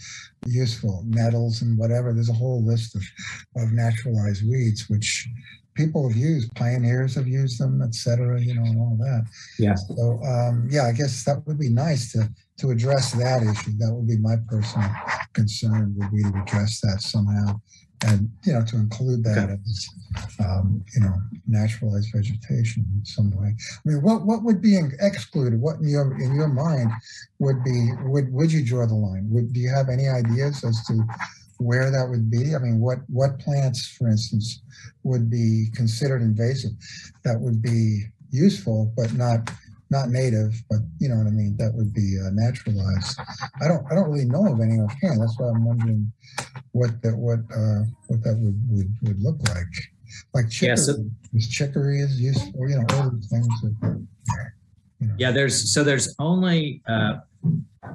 useful, nettles and whatever. There's a whole list of, of naturalized weeds, which people have used, pioneers have used them, et cetera, you know, and all that. Yeah. So, um, yeah, I guess that would be nice to, to address that issue. That would be my personal concern, would be to address that somehow and you know, to include that okay. as um, you know, naturalized vegetation in some way. I mean, what what would be excluded? What in your in your mind would be? Would would you draw the line? Would, do you have any ideas as to where that would be? I mean, what what plants, for instance, would be considered invasive? That would be useful, but not. Not native, but you know what I mean. That would be uh, naturalized. I don't. I don't really know of any offhand. That's why I'm wondering what that what uh, what that would, would would look like. Like chicory. Yeah, so, chicory is useful. You know, all the things that. You know. Yeah, there's so there's only uh,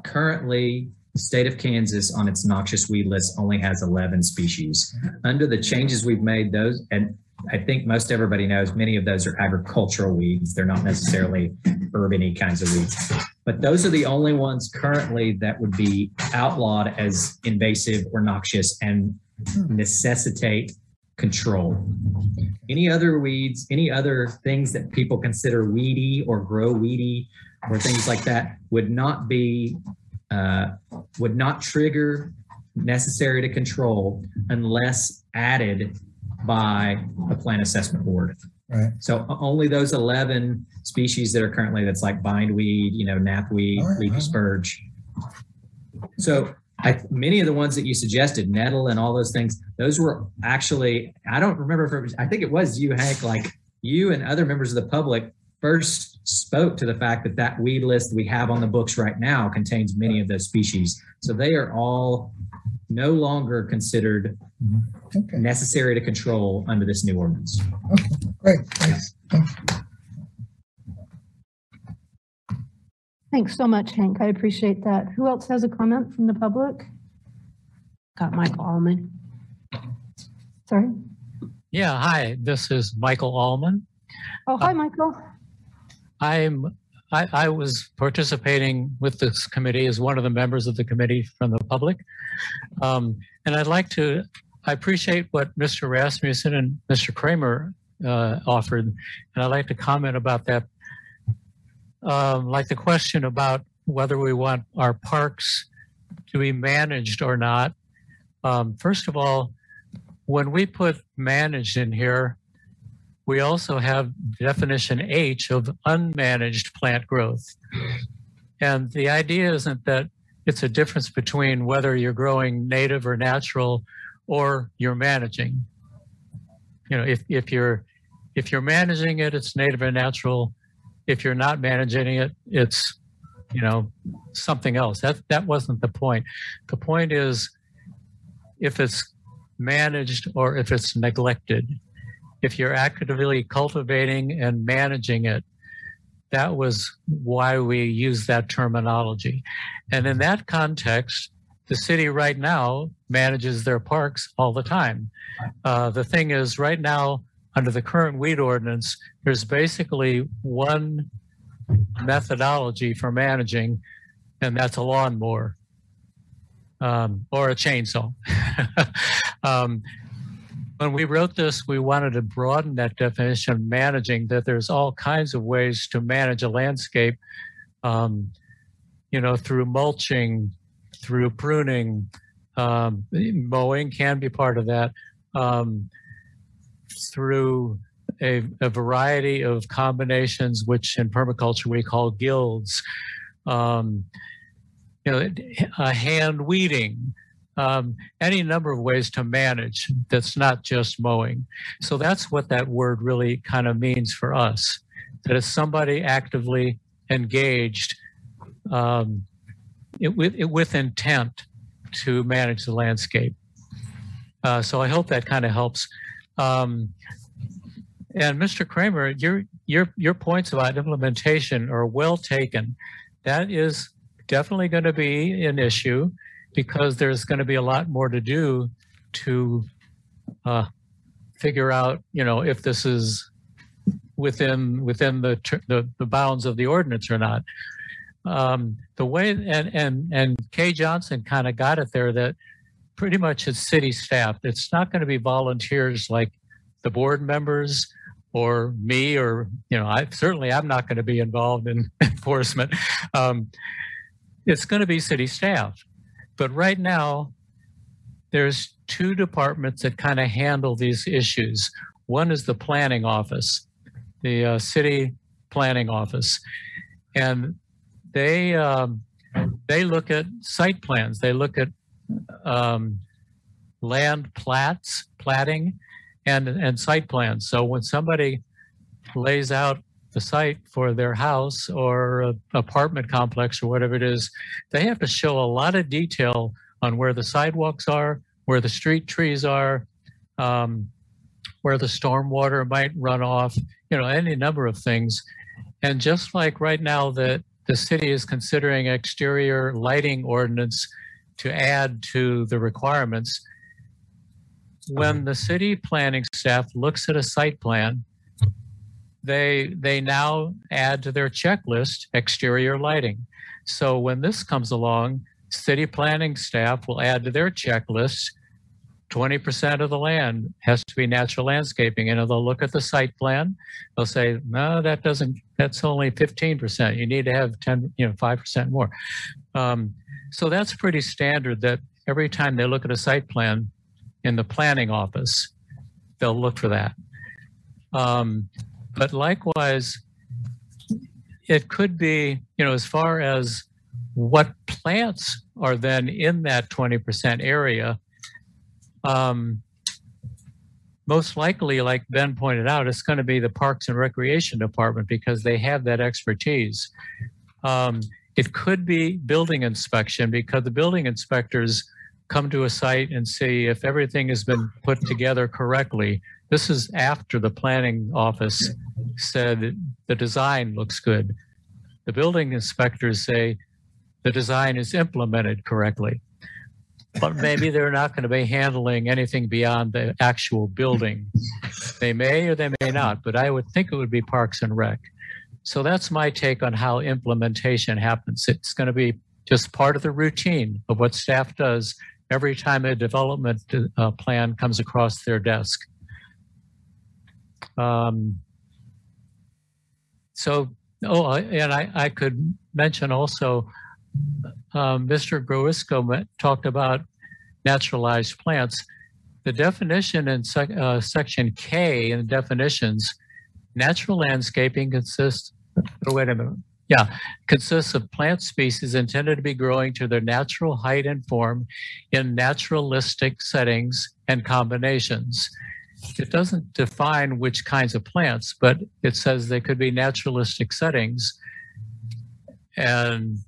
currently the state of Kansas on its noxious weed list only has eleven species. Under the changes we've made, those and. I think most everybody knows many of those are agricultural weeds. They're not necessarily urban-y kinds of weeds, but those are the only ones currently that would be outlawed as invasive or noxious and necessitate control. Any other weeds, any other things that people consider weedy or grow weedy or things like that would not be, uh, would not trigger necessary to control unless added by a plant assessment board. Right. So only those eleven species that are currently, that's like bindweed, you know, knapweed, right, leafy right. spurge. So I, many of the ones that you suggested, nettle and all those things, those were actually, I don't remember, if it was, I think it was you, Hank, like you and other members of the public first spoke to the fact that that weed list we have on the books right now contains many of those species. So they are all no longer considered okay. necessary to control under this new ordinance. Okay, great. Thanks. Thanks so much, Hank. I appreciate that. Who else has a comment from the public? Got Michael Allman. Sorry. Yeah, hi, this is Michael Allman. Oh, hi, uh, Michael. I'm I, I was participating with this committee as one of the members of the committee from the public. Um, and I'd like to, I appreciate what Mister Rasmussen and Mister Kramer uh, offered. And I'd like to comment about that, um, like the question about whether we want our parks to be managed or not. Um, first of all, when we put managed in here, we also have definition H of unmanaged plant growth. And the idea isn't that it's a difference between whether you're growing native or natural or you're managing. You know, if, if you're if you're managing it, it's native and natural. If you're not managing it, it's, you know, something else. That that wasn't the point. The point is if it's managed or if it's neglected. If you're actively cultivating and managing it, that was why we use that terminology. And in that context, the city right now manages their parks all the time. Uh, the thing is, right now, under the current weed ordinance, there's basically one methodology for managing, and that's a lawnmower um, or a chainsaw. um, When we wrote this, we wanted to broaden that definition of managing, that there's all kinds of ways to manage a landscape, um, you know, through mulching, through pruning, um, mowing can be part of that, um, through a, a variety of combinations, which in permaculture we call guilds, um, you know, uh, hand weeding. Um, any number of ways to manage that's not just mowing. So that's what that word really kind of means for us, that it's somebody actively engaged um, it, with, it, with intent to manage the landscape. Uh, so I hope that kind of helps. Um, and Mister Kramer, your, your, your points about implementation are well taken. That is definitely going to be an issue, because there's going to be a lot more to do to uh, figure out, you know, if this is within within the ter- the, the bounds of the ordinance or not. Um, the way and and and Kay Johnson kind of got it there, that pretty much it's city staff. It's not going to be volunteers like the board members or me, or you know, I certainly I'm not going to be involved in enforcement. Um, it's going to be city staff. But right now, there's two departments that kind of handle these issues. One is the planning office, the uh, city planning office, and they um, they look at site plans. They look at um, land plats, platting, and and site plans. So when somebody lays out the site for their house or apartment complex or whatever it is, they have to show a lot of detail on where the sidewalks are, where the street trees are, um, where the stormwater might run off, you know, any number of things. And just like right now that the city is considering exterior lighting ordinance to add to the requirements, when the city planning staff looks at a site plan, They they now add to their checklist exterior lighting. So when this comes along, city planning staff will add to their checklist twenty percent of the land has to be natural landscaping. And they'll look at the site plan, they'll say, no, that doesn't, that's only fifteen percent. You need to have ten, you know, five percent more. Um, so that's pretty standard that every time they look at a site plan in the planning office, they'll look for that. Um, But likewise, it could be, you know, as far as what plants are then in that twenty percent area, um, most likely, like Ben pointed out, it's going to be the Parks and Recreation Department because they have that expertise. Um, it could be building inspection because the building inspectors come to a site and see if everything has been put together correctly. This is after the planning office said the design looks good. The building inspectors say the design is implemented correctly, but maybe they're not going to be handling anything beyond the actual building. They may or they may not, but I would think it would be Parks and Rec. So that's my take on how implementation happens. It's going to be just part of the routine of what staff does every time a development uh, plan comes across their desk. Um, so, oh, and I, I could mention also, um, Mister Groisco talked about naturalized plants. The definition in sec, uh, section K in definitions, natural landscaping consists, oh, wait a minute. Yeah, consists of plant species intended to be growing to their natural height and form in naturalistic settings and combinations. It doesn't define which kinds of plants, but it says they could be naturalistic settings. And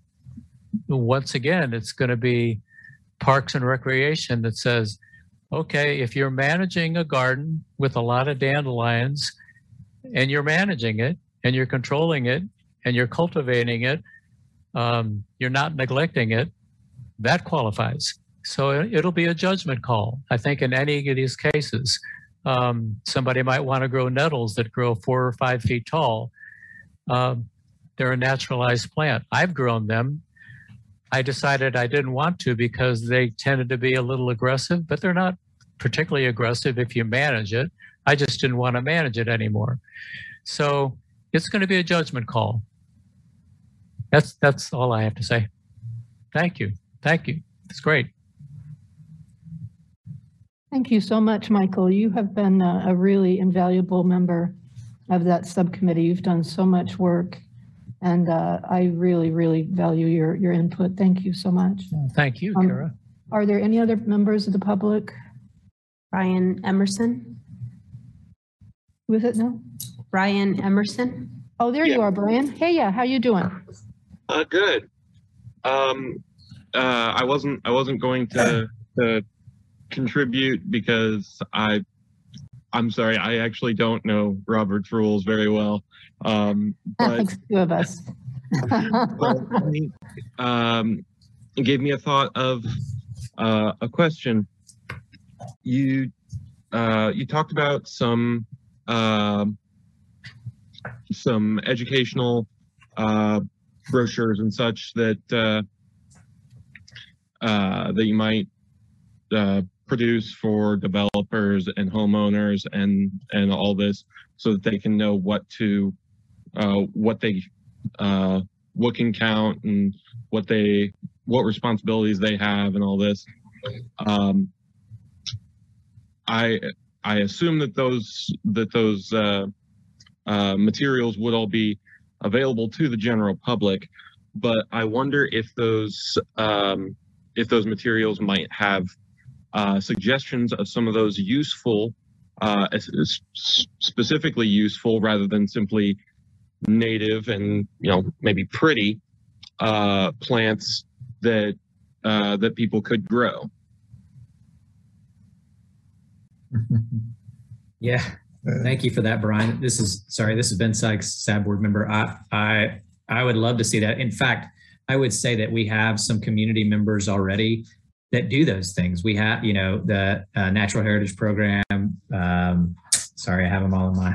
once again, it's going to be Parks and Recreation that says, okay, if you're managing a garden with a lot of dandelions and you're managing it and you're controlling it and you're cultivating it, um, you're not neglecting it, that qualifies. So it'll be a judgment call, I think, in any of these cases. Um, somebody might want to grow nettles that grow four or five feet tall. Um, they're a naturalized plant. I've grown them. I decided I didn't want to because they tended to be a little aggressive, but they're not particularly aggressive if you manage it. I just didn't want to manage it anymore. So it's going to be a judgment call. That's, that's all I have to say. Thank you. Thank you. It's great. Thank you so much, Michael. You have been a, a really invaluable member of that subcommittee. You've done so much work, and uh, I really, really value your, your input. Thank you so much. Thank you, Kara. Um, are there any other members of the public? Brian Emerson. Who is it now? Brian Emerson. Oh, there yeah. you are, Brian. Hey, yeah, how you doing? Uh, good. Um, uh, I wasn't. I wasn't going to. to contribute because I, I'm sorry, I actually don't know Robert's rules very well. Um, but two of us. but, um, it gave me a thought of uh, a question. You, uh, you talked about some, uh, some educational uh, brochures and such that uh, uh, that you might uh, produce for developers and homeowners and and all this, so that they can know what to uh what they uh what can count and what they what responsibilities they have and all this. Um I I assume that those that those uh, uh, materials would all be available to the general public, but I wonder if those um, if those materials might have uh, suggestions of some of those useful, uh, specifically useful rather than simply native and, you know, maybe pretty uh, plants that uh, that people could grow. Yeah, thank you for that, Brian. This is sorry. This is Ben Sykes, S A B board member. I I I would love to see that. In fact, I would say that we have some community members already that do those things. We have, you know, the uh, Natural Heritage Program. Um, sorry, I have them all on my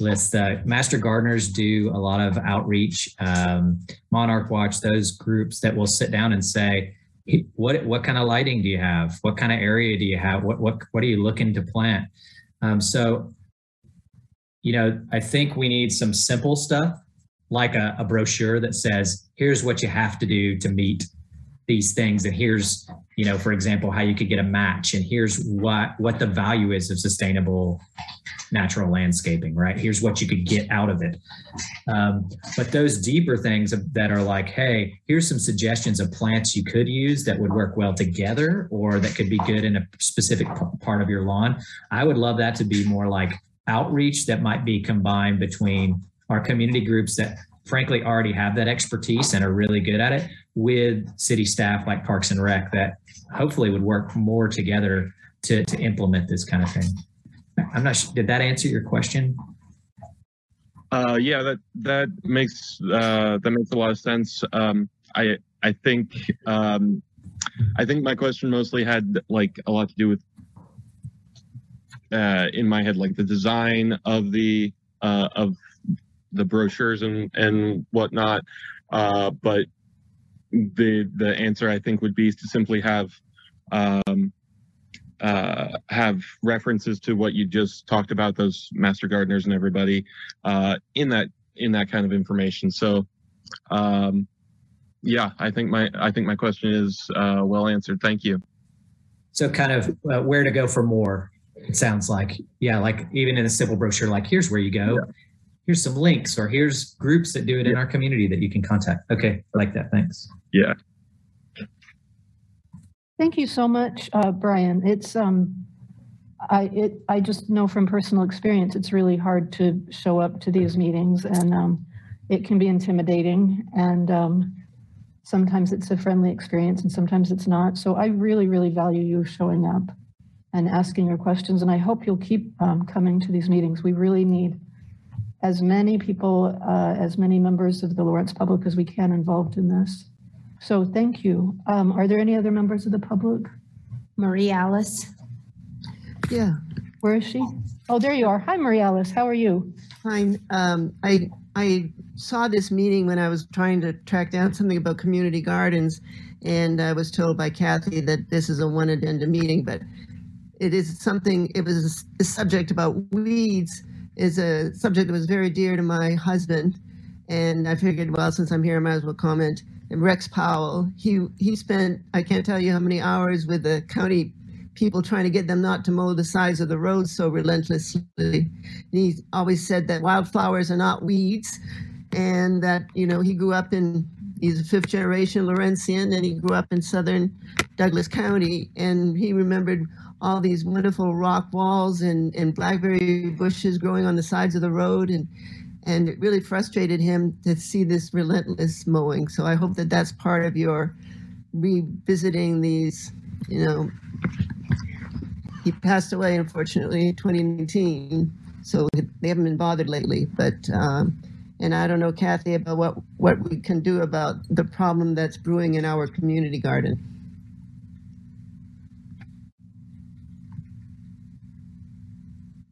list. Uh, Master Gardeners do a lot of outreach. Um, Monarch Watch, those groups that will sit down and say, What what kind of lighting do you have? What kind of area do you have? What what what are you looking to plant? Um, so, you know, I think we need some simple stuff like a, a brochure that says, here's what you have to do to meet these things, and here's, you know, for example, how you could get a match, and here's what what the value is of sustainable natural landscaping, right? Here's what you could get out of it. Um, but those deeper things that are like, hey, here's some suggestions of plants you could use that would work well together or that could be good in a specific part of your lawn. I would love that to be more like outreach that might be combined between our community groups that frankly already have that expertise and are really good at it with city staff like Parks and Rec that hopefully would work more together to, to implement this kind of thing. I'm not sure, did that answer your question? Uh, yeah, that that makes uh, that makes a lot of sense. Um, I I think um, I think my question mostly had like a lot to do with uh, in my head like the design of the uh, of the brochures and and whatnot. Uh, but the the answer I think would be to simply have. Um, Uh, have references to what you just talked about, those master gardeners and everybody uh, in that in that kind of information. So, um, yeah, I think my I think my question is uh, well answered. Thank you. So, kind of uh, where to go for more? It sounds like yeah, like even in a simple brochure, like here's where you go, yeah. Here's some links, or here's groups that do it yeah. in our community that you can contact. Okay, I like that. Thanks. Yeah. Thank you so much, uh, Brian. It's um, I it I just know from personal experience it's really hard to show up to these meetings, and um, it can be intimidating. And um, sometimes it's a friendly experience, and sometimes it's not. So I really, really value you showing up and asking your questions. And I hope you'll keep um, coming to these meetings. We really need as many people, uh, as many members of the Lawrence public as we can involved in this. So thank you. Um, are there any other members of the public? Marie Alice. Yeah. Where is she? Oh, there you are. Hi, Marie Alice. How are you? Fine. Um, I I saw this meeting when I was trying to track down something about community gardens, and I was told by Kathy that this is a one addenda meeting, but it is something, it was a subject about weeds, is a subject that was very dear to my husband. And I figured, well, since I'm here, I might as well comment. And Rex Powell, he, he spent, I can't tell you how many hours with the county people trying to get them not to mow the sides of the roads so relentlessly. And he always said that wildflowers are not weeds, and that, you know, he grew up in, he's a fifth generation Lawrencian, and he grew up in southern Douglas County, and he remembered all these wonderful rock walls and, and blackberry bushes growing on the sides of the road. And And it really frustrated him to see this relentless mowing. So I hope that that's part of your revisiting these, you know, he passed away, unfortunately, in twenty nineteen. So they haven't been bothered lately. But, um, and I don't know, Kathy, about what, what we can do about the problem that's brewing in our community garden.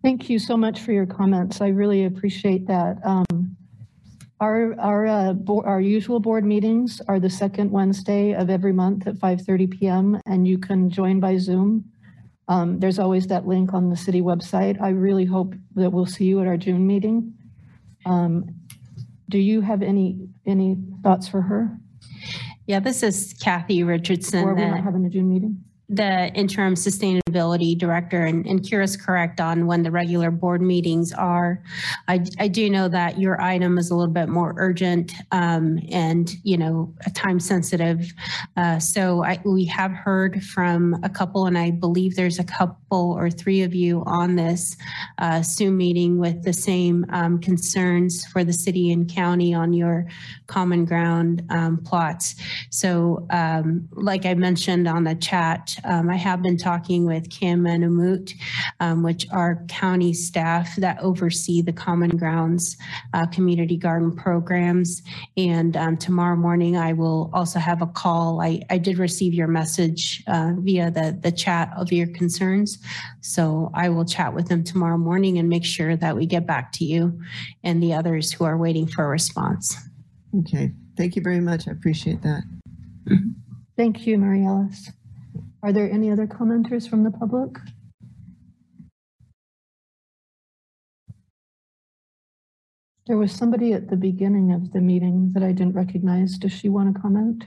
Thank you so much for your comments. I really appreciate that. Um, our our uh, bo- our usual board meetings are the second Wednesday of every month at five thirty p.m. and you can join by Zoom. Um, there's always that link on the city website. I really hope that we'll see you at our June meeting. Um, do you have any any thoughts for her? Yeah, this is Kathy Richardson. Or we're not having a June meeting? the interim sustainability director, and, and Kira's correct on when the regular board meetings are. I, I do know that your item is a little bit more urgent um, and, you know, time sensitive. Uh, so I, we have heard from a couple, and I believe there's a couple or three of you on this uh, Zoom meeting with the same um, concerns for the city and county on your common ground um, plots. So um, like I mentioned on the chat, Um, I have been talking with Kim and Amut, um, which are county staff that oversee the Common Grounds uh, community garden programs. And um, tomorrow morning, I will also have a call. I, I did receive your message uh, via the, the chat of your concerns. So I will chat with them tomorrow morning and make sure that we get back to you and the others who are waiting for a response. Okay. Thank you very much. I appreciate that. Thank you, Mariellis. Are there any other commenters from the public? There was somebody at the beginning of the meeting that I didn't recognize. Does she want to comment?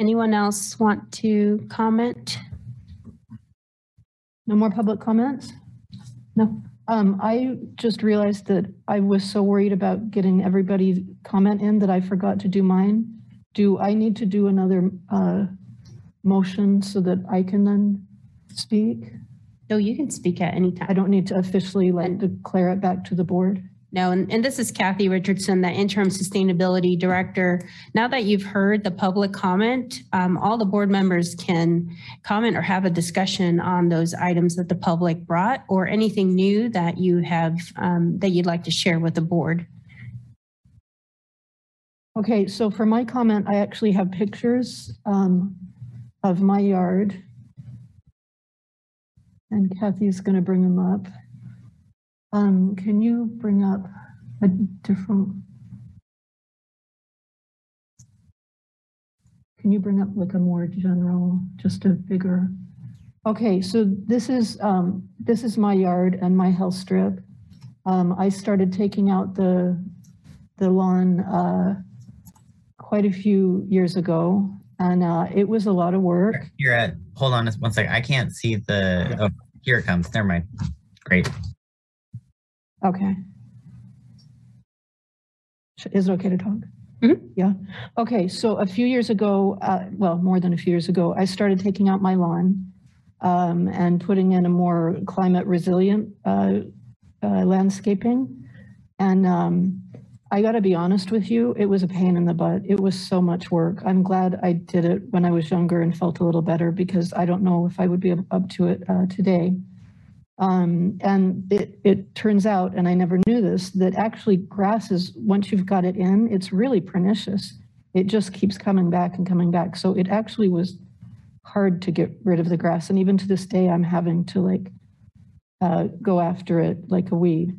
Anyone else want to comment? No more public comments? No. Um, I just realized that I was so worried about getting everybody's comment in that I forgot to do mine. Do I need to do another uh, motion so that I can then speak? No, you can speak at any time. I don't need to officially like and, declare it back to the board. No, and, and this is Kathy Richardson, the interim sustainability director. Now that you've heard the public comment, um, all the board members can comment or have a discussion on those items that the public brought or anything new that you have um, that you'd like to share with the board. Okay, so for my comment, I actually have pictures um, of my yard, and Kathy's going to bring them up. Um, can you bring up a different? Can you bring up like a more general, just a bigger? Okay, so this is um, this is my yard and my health strip. Um, I started taking out the the lawn uh, quite a few years ago. And uh, it was a lot of work. You're at, hold on one second. I can't see the, oh, here it comes. Never mind. Great. Okay. Is it okay to talk? Mm-hmm. Yeah. Okay. So a few years ago, uh, well, more than a few years ago, I started taking out my lawn um, and putting in a more climate resilient uh, uh, landscaping. And um, I gotta be honest with you, it was a pain in the butt. It was so much work. I'm glad I did it when I was younger and felt a little better, because I don't know if I would be up to it uh, today. Um, and it, it turns out, and I never knew this, that actually grass is, once you've got it in, it's really pernicious. It just keeps coming back and coming back. So it actually was hard to get rid of the grass. And even to this day, I'm having to like uh, go after it like a weed.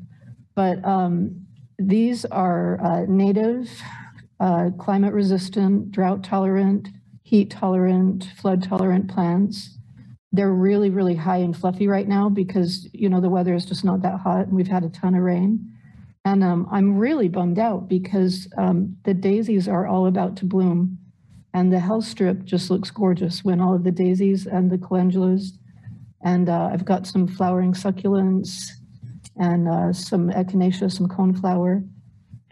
But um, these are uh, native, uh, climate resistant, drought tolerant, heat tolerant, flood tolerant plants. They're really, really high and fluffy right now because, you know, the weather is just not that hot and we've had a ton of rain. And um, I'm really bummed out because um, the daisies are all about to bloom and the health strip just looks gorgeous when all of the daisies and the calendulas, and uh, I've got some flowering succulents and uh, some echinacea, some coneflower.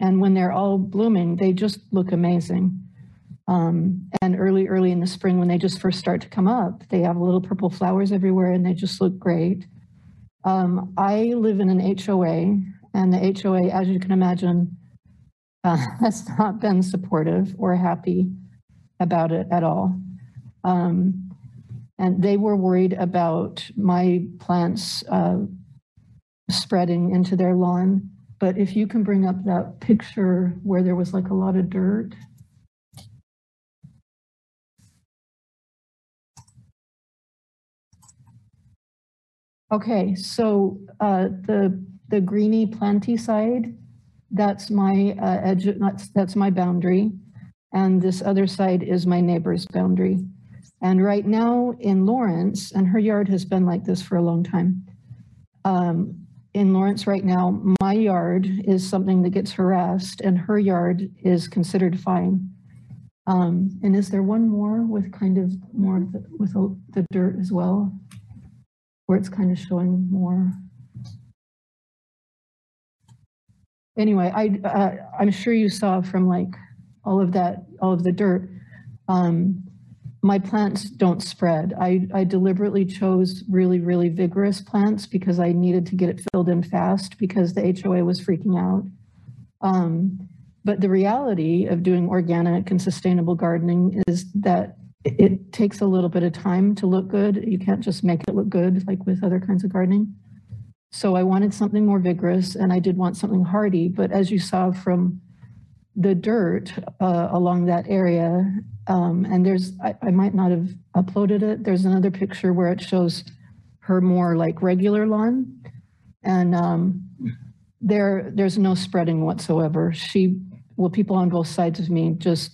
And when they're all blooming, they just look amazing. Um, and early, early in the spring, when they just first start to come up, they have little purple flowers everywhere and they just look great. Um, I live in an H O A, and the H O A, as you can imagine, uh, has not been supportive or happy about it at all. Um, and they were worried about my plants uh, spreading into their lawn. But if you can bring up that picture where there was like a lot of dirt. Okay, so uh, the the greeny planty side, that's my uh, edge. That's, that's my boundary, and this other side is my neighbor's boundary. And right now in Lawrence, and her yard has been like this for a long time. Um, In Lawrence right now, my yard is something that gets harassed and her yard is considered fine. Um, and is there one more with kind of more of the, with the dirt as well, where it's kind of showing more? Anyway, I, uh, I'm sure you saw from like all of that, all of the dirt, um, my plants don't spread. I, I deliberately chose really, really vigorous plants because I needed to get it filled in fast because the H O A was freaking out. Um, but the reality of doing organic and sustainable gardening is that it takes a little bit of time to look good. You can't just make it look good like with other kinds of gardening. So I wanted something more vigorous, and I did want something hardy. But as you saw from the dirt uh, along that area, um, and there's, I, I might not have uploaded it. There's another picture where it shows her more like regular lawn, and um, there, there's no spreading whatsoever. She, well, people on both sides of me just,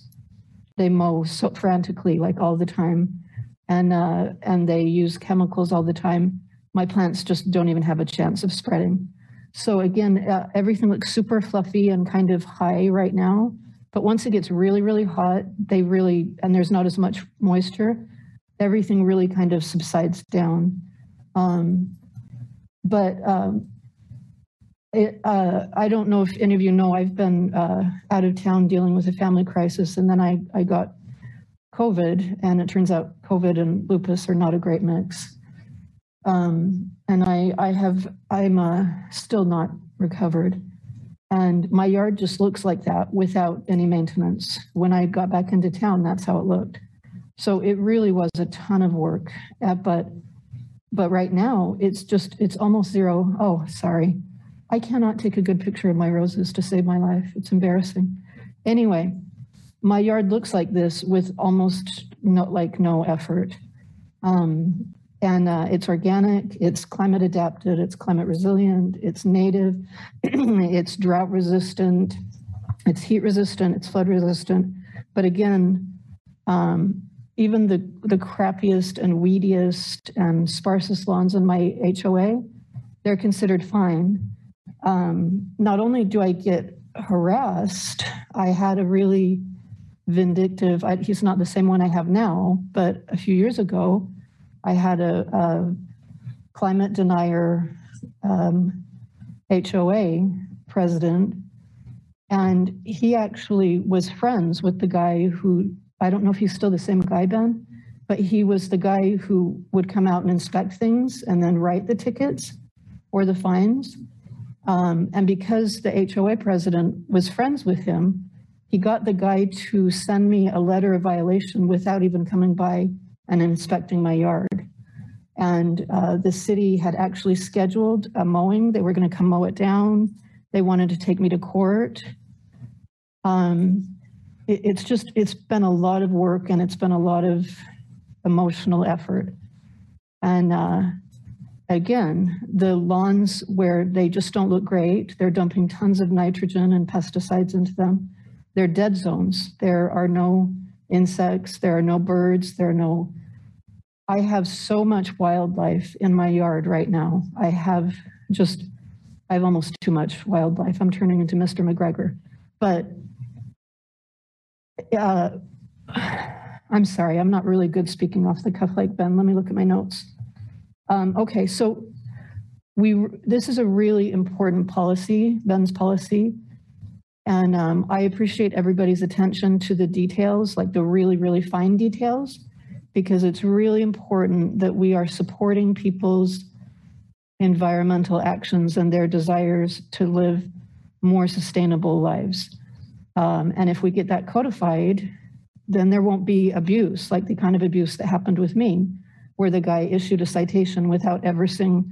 they mow so frantically, like all the time, and uh, and they use chemicals all the time. My plants just don't even have a chance of spreading. So again, uh, everything looks super fluffy and kind of high right now. But once it gets really, really hot, they really, and there's not as much moisture, everything really kind of subsides down. Um, but um, it, uh, I don't know if any of you know, I've been uh, out of town dealing with a family crisis, and then I, I got COVID, and it turns out COVID and lupus are not a great mix. Um, and I, I have, I'm uh, still not recovered, and my yard just looks like that without any maintenance. When I got back into town, that's how it looked. So it really was a ton of work, uh, but, but right now it's just, it's almost zero. Oh, sorry. I cannot take a good picture of my roses to save my life. It's embarrassing. Anyway, my yard looks like this with almost no, like no effort. Um, And uh, it's organic, it's climate adapted, it's climate resilient, it's native, it's drought resistant, it's heat resistant, it's flood resistant. But again, um, even the, the crappiest and weediest and sparsest lawns in my H O A, they're considered fine. Um, not only do I get harassed, I had a really vindictive, I, he's not the same one I have now, but a few years ago, I had a, a climate denier um, H O A president, and he actually was friends with the guy who, I don't know if he's still the same guy, Ben, but he was the guy who would come out and inspect things and then write the tickets or the fines. Um, and because the H O A president was friends with him, he got the guy to send me a letter of violation without even coming by and inspecting my yard. And uh, the city had actually scheduled a mowing. They were gonna come mow it down. They wanted to take me to court. Um, it, it's just, it's been a lot of work, and it's been a lot of emotional effort. And uh, again, the lawns where they just don't look great, they're dumping tons of nitrogen and pesticides into them. They're dead zones. There are no insects, there are no birds, there are no, I have so much wildlife in my yard right now. I have just, I have almost too much wildlife. I'm turning into Mister McGregor, but uh, I'm sorry, I'm not really good speaking off the cuff like Ben. Let me look at my notes. Um, okay, so we, this is a really important policy, Ben's policy. And um, I appreciate everybody's attention to the details, like the really, really fine details, because it's really important that we are supporting people's environmental actions and their desires to live more sustainable lives. Um, and if we get that codified, then there won't be abuse, like the kind of abuse that happened with me, where the guy issued a citation without ever seeing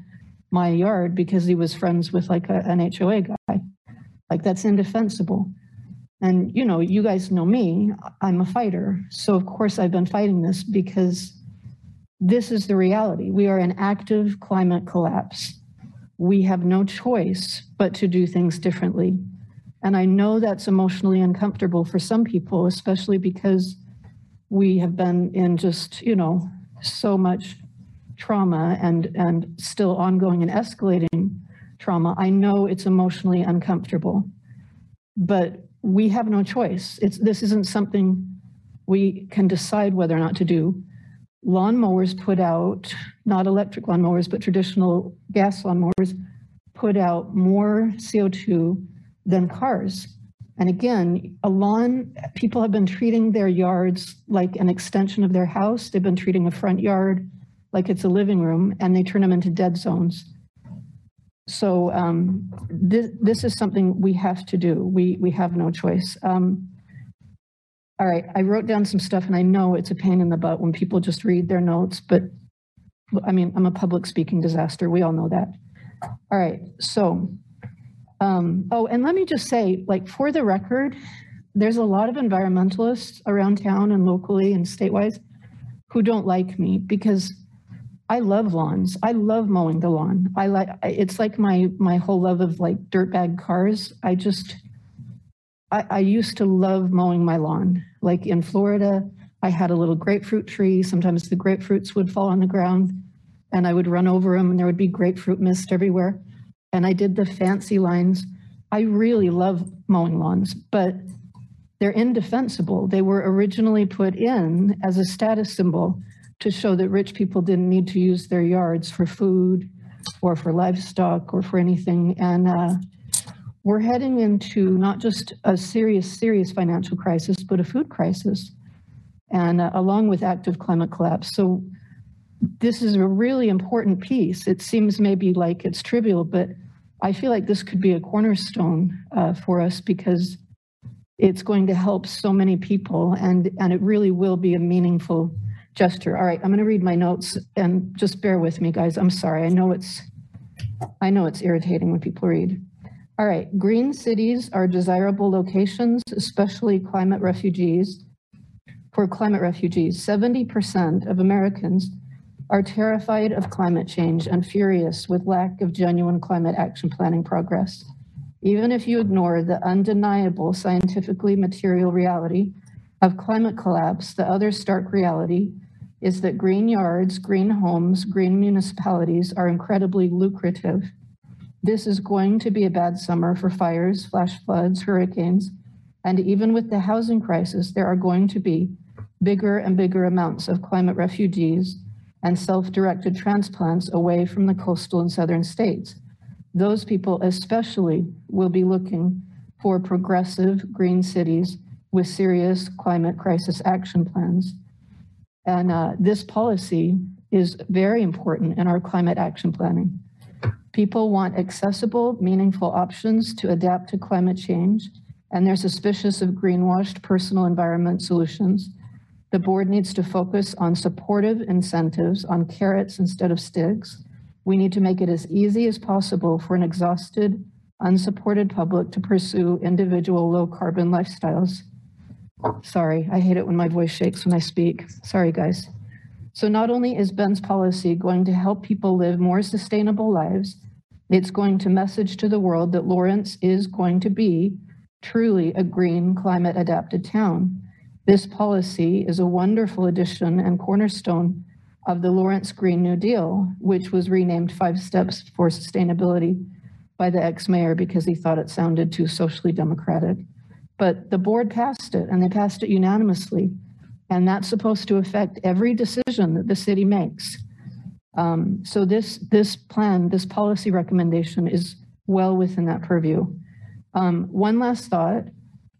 my yard because he was friends with like a, an H O A guy. Like, that's indefensible. And, you know, you guys know me, I'm a fighter. So of course I've been fighting this, because this is the reality. We are in active climate collapse. We have no choice but to do things differently. And I know that's emotionally uncomfortable for some people, especially because we have been in just, you know, so much trauma and, and still ongoing and escalating trauma. I know it's emotionally uncomfortable, but we have no choice. It's, this isn't something we can decide whether or not to do. Lawnmowers put out, not electric lawnmowers, but traditional gas lawnmowers put out more C O two than cars. And again, a lawn, people have been treating their yards like an extension of their house. They've been treating a front yard like it's a living room, and they turn them into dead zones. So um, this, this is something we have to do. We, we have no choice. Um, all right, I wrote down some stuff, and I know it's a pain in the butt when people just read their notes, but I mean, I'm a public speaking disaster. We all know that. All right, so, um, oh, and let me just say, like, for the record, there's a lot of environmentalists around town and locally and statewide who don't like me because I love lawns. I love mowing the lawn. I like, it's like my my whole love of like dirtbag cars. I just, I, I used to love mowing my lawn. Like in Florida, I had a little grapefruit tree. Sometimes the grapefruits would fall on the ground and I would run over them and there would be grapefruit mist everywhere. And I did the fancy lines. I really love mowing lawns, but they're indefensible. They were originally put in as a status symbol to show that rich people didn't need to use their yards for food or for livestock or for anything. And uh, we're heading into not just a serious, serious financial crisis, but a food crisis, and uh, along with active climate collapse. So this is a really important piece. It seems maybe like it's trivial, but I feel like this could be a cornerstone uh, for us because it's going to help so many people, and, and it really will be a meaningful gesture. All right, I'm going to read my notes and just bear with me, guys. I'm sorry. I know it's, I know it's irritating when people read. All right, green cities are desirable locations, especially climate refugees. For climate refugees, seventy percent of Americans are terrified of climate change and furious with lack of genuine climate action planning progress. Even if you ignore the undeniable scientifically material reality of climate collapse, the other stark reality is that green yards, green homes, green municipalities are incredibly lucrative. This is going to be a bad summer for fires, flash floods, hurricanes, and even with the housing crisis, there are going to be bigger and bigger amounts of climate refugees and self-directed transplants away from the coastal and southern states. Those people especially will be looking for progressive green cities with serious climate crisis action plans. And uh, this policy is very important in our climate action planning. People want accessible, meaningful options to adapt to climate change, and they're suspicious of greenwashed personal environment solutions. The board needs to focus on supportive incentives, on carrots instead of sticks. We need to make it as easy as possible for an exhausted, unsupported public to pursue individual low carbon lifestyles. Sorry, I hate it when my voice shakes when I speak. Sorry, guys. So not only is Ben's policy going to help people live more sustainable lives, it's going to message to the world that Lawrence is going to be truly a green, climate adapted town. This policy is a wonderful addition and cornerstone of the Lawrence Green New Deal, which was renamed Five Steps for Sustainability by the ex-mayor because he thought it sounded too socially democratic. But the board passed it, and they passed it unanimously. And that's supposed to affect every decision that the city makes. Um, so this, this plan, this policy recommendation is well within that purview. Um, one last thought.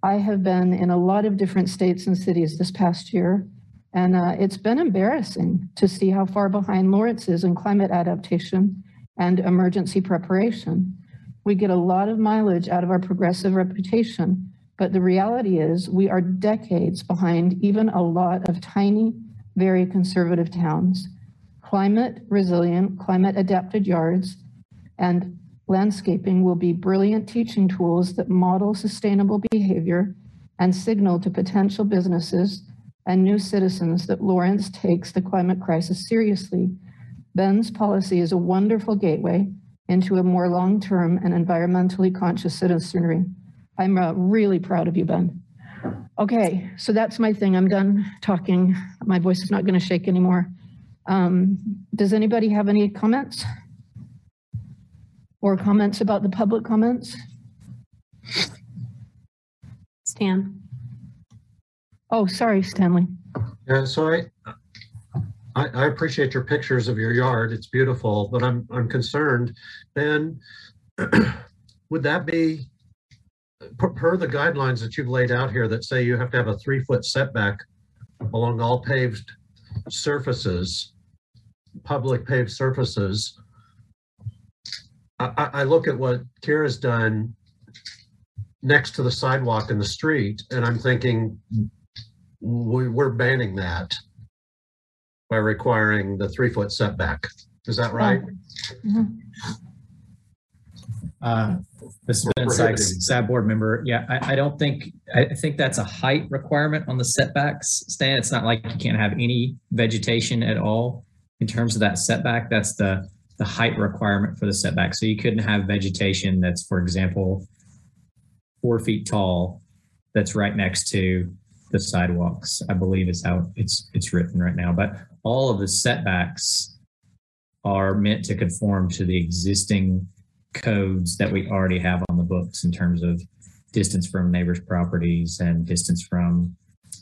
I have been in a lot of different states and cities this past year, and uh, it's been embarrassing to see how far behind Lawrence is in climate adaptation and emergency preparation. We get a lot of mileage out of our progressive reputation, but the reality is we are decades behind even a lot of tiny, very conservative towns. Climate resilient, climate adapted yards and landscaping will be brilliant teaching tools that model sustainable behavior and signal to potential businesses and new citizens that Lawrence takes the climate crisis seriously. Ben's policy is a wonderful gateway into a more long-term and environmentally conscious citizenry. I'm uh, really proud of you, Ben. Okay, so that's my thing. I'm done talking. My voice is not going to shake anymore. Um, does anybody have any comments? Or comments about the public comments? Stan. Oh, sorry, Stanley. Yeah, so I, I, I appreciate your pictures of your yard. It's beautiful, but I'm, I'm concerned. Then would that be, per the guidelines that you've laid out here that say you have to have a three foot setback along all paved surfaces, public paved surfaces. I, I look at what Kira's done next to the sidewalk in the street, and I'm thinking we, we're banning that by requiring the three foot setback. Is that right? Mm-hmm. Uh, this is Ben Sykes, S A B board member. Yeah, I, I don't think, I think that's a height requirement on the setbacks, Stan. It's not like you can't have any vegetation at all in terms of that setback. That's the, the height requirement for the setback. So you couldn't have vegetation that's, for example, four feet tall that's right next to the sidewalks, I believe is how it's, it's written right now. But all of the setbacks are meant to conform to the existing codes that we already have on the books in terms of distance from neighbors' properties and distance from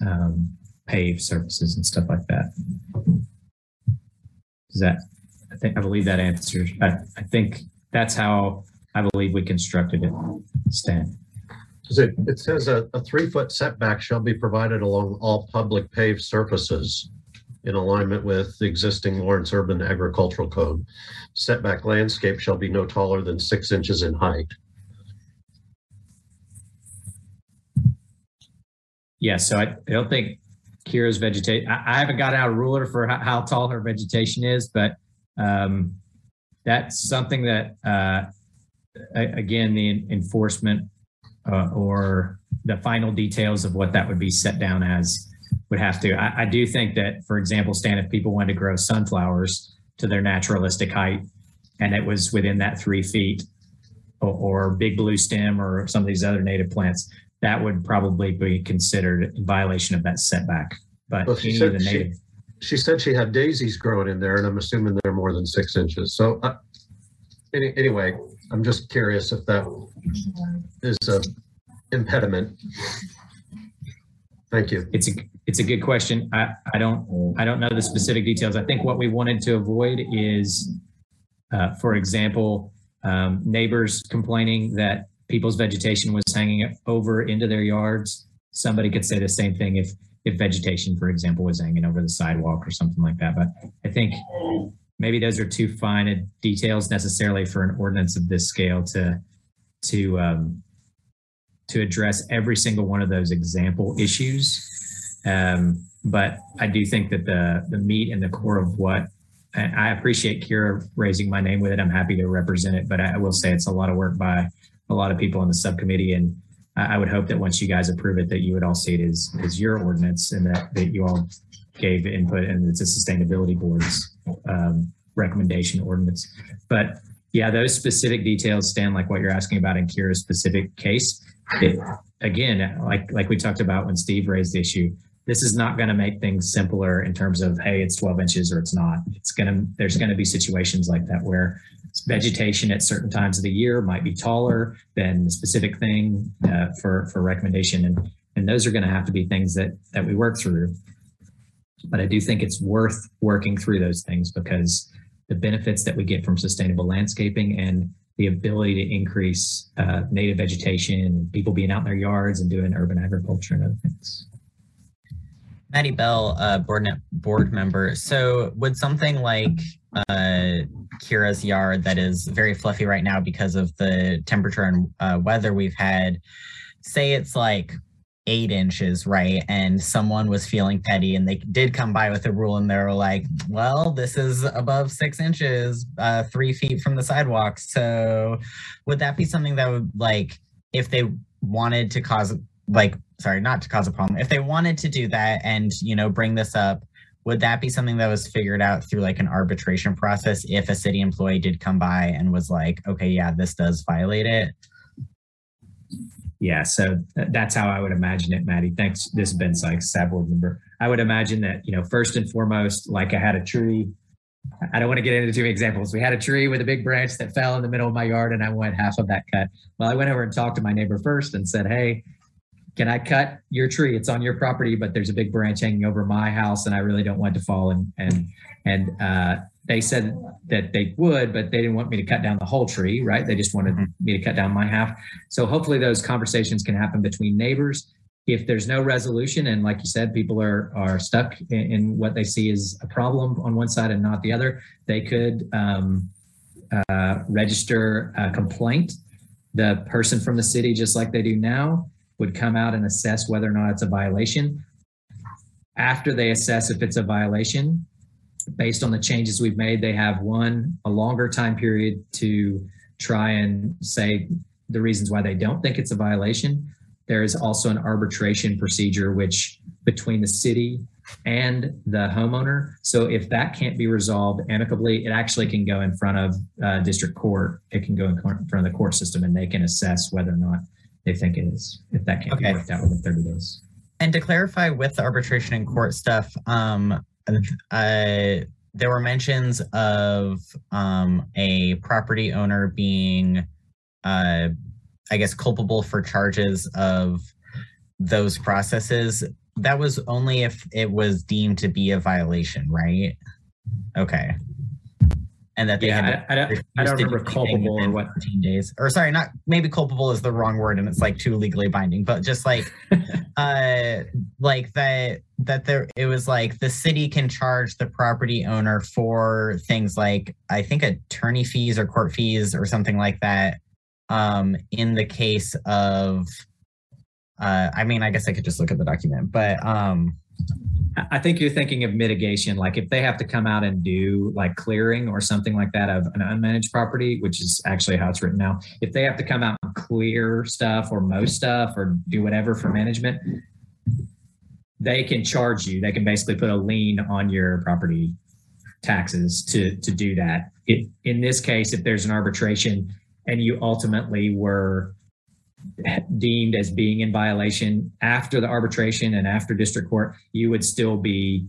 um, paved surfaces and stuff like that. Is that, I think, I believe that answers, I, I think that's how I believe we constructed it, Stan. It, it says a, a three foot setback shall be provided along all public paved surfaces in alignment with the existing Lawrence Urban Agricultural Code. Setback landscape shall be no taller than six inches in height. Yeah, so I, I don't think Kira's vegetation, I, I haven't got out a ruler for how, how tall her vegetation is, but um, that's something that, uh, again, the enforcement uh, or the final details of what that would be set down as would have to. I, I do think that, for example, Stan, if people wanted to grow sunflowers to their naturalistic height and it was within that three feet or, or big blue stem or some of these other native plants, that would probably be considered in violation of that setback. But well, she, said the native, she, she said she had daisies growing in there, and I'm assuming they're more than six inches. So uh, any, anyway, I'm just curious if that is an impediment. Thank you. It's a it's a good question. I, I don't I don't know the specific details. I think what we wanted to avoid is, uh, for example, um, neighbors complaining that people's vegetation was hanging over into their yards. Somebody could say the same thing if if vegetation, for example, was hanging over the sidewalk or something like that. But I think maybe those are too fine details necessarily for an ordinance of this scale to to. Um, to address every single one of those example issues. Um, but I do think that the, the meat and the core of what, and I appreciate Kira raising my name with it. I'm happy to represent it, but I will say it's a lot of work by a lot of people on the subcommittee. And I, I would hope that once you guys approve it, that you would all see it as, as your ordinance and that, that you all gave input, and it's a sustainability board's um, recommendation ordinance. But yeah, those specific details, Stan, like what you're asking about in Kira's specific case, it, again, like like we talked about when Steve raised the issue, this is not going to make things simpler in terms of, hey, it's twelve inches or it's not. It's going to, there's going to be situations like that where vegetation at certain times of the year might be taller than the specific thing uh, for, for recommendation. And, and those are going to have to be things that, that we work through. But I do think it's worth working through those things because the benefits that we get from sustainable landscaping and the ability to increase uh, native vegetation and people being out in their yards and doing urban agriculture and other things. Maddie Bell, uh, board, board member. So would something like uh, Kira's yard that is very fluffy right now because of the temperature and uh, weather we've had, say it's like eight inches, right? And someone was feeling petty and they did come by with a rule and they were like, well, this is above six inches, uh, three feet from the sidewalk. So would that be something that would, like, if they wanted to cause, like, sorry, not to cause a problem, if they wanted to do that and, you know, bring this up, would that be something that was figured out through like an arbitration process if a city employee did come by and was like, okay, yeah, this does violate it? Yeah, so that's how I would imagine it, Maddie. Thanks. This has been Sykes, S A B board member. I would imagine that, you know, first and foremost, like I had a tree. I don't want to get into too many examples. We had a tree with a big branch that fell in the middle of my yard and I want half of that cut. Well, I went over and talked to my neighbor first and said, hey, can I cut your tree? It's on your property, but there's a big branch hanging over my house and I really don't want it to fall. And, and, and, uh, they said that they would, but they didn't want me to cut down the whole tree, right? They just wanted me to cut down my half. So hopefully those conversations can happen between neighbors. If there's no resolution, and like you said, people are, are stuck in, in what they see as a problem on one side and not the other, they could, um, uh, register a complaint. The person from the city, just like they do now, would come out and assess whether or not it's a violation. After they assess if it's a violation, based on the changes we've made, they have one, a longer time period to try and say the reasons why they don't think it's a violation. There is also an arbitration procedure, which between the city and the homeowner. So if that can't be resolved amicably, it actually can go in front of uh, district court. It can go in front of the court system and they can assess whether or not they think it is, if that can't okay. be worked out within thirty days. And to clarify with the arbitration and court stuff, um, I, there were mentions of um, a property owner being, uh, I guess, culpable for charges of those processes. That was only if it was deemed to be a violation, right? Okay. And that they yeah, had I, I don't, I don't remember culpable or what fourteen days, or sorry, not maybe culpable is the wrong word, and it's like too legally binding, but just like, uh, like that that there it was like the city can charge the property owner for things like I think attorney fees or court fees or something like that. Um, in the case of, uh, I mean, I guess I could just look at the document, but um, I think you're thinking of mitigation, like if they have to come out and do like clearing or something like that of an unmanaged property, which is actually how it's written now. If they have to come out and clear stuff or mow stuff or do whatever for management, they can charge you. They can basically put a lien on your property taxes to, to do that. It, in this case, if there's an arbitration and you ultimately were deemed as being in violation after the arbitration and after district court, you would still be,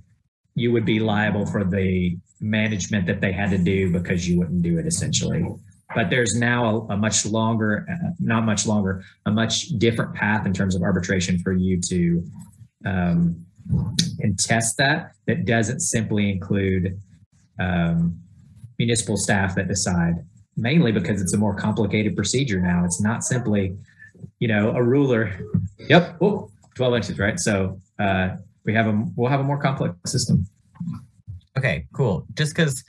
you would be liable for the management that they had to do because you wouldn't do it essentially. But there's now a, a much longer, uh, not much longer, a much different path in terms of arbitration for you to um, contest that, that doesn't simply include um, municipal staff that decide, mainly because it's a more complicated procedure now. It's not simply, you know, a ruler. Yep. Oh, twelve inches, right? So uh, we have a, we'll have a more complex system. Okay, cool. Just because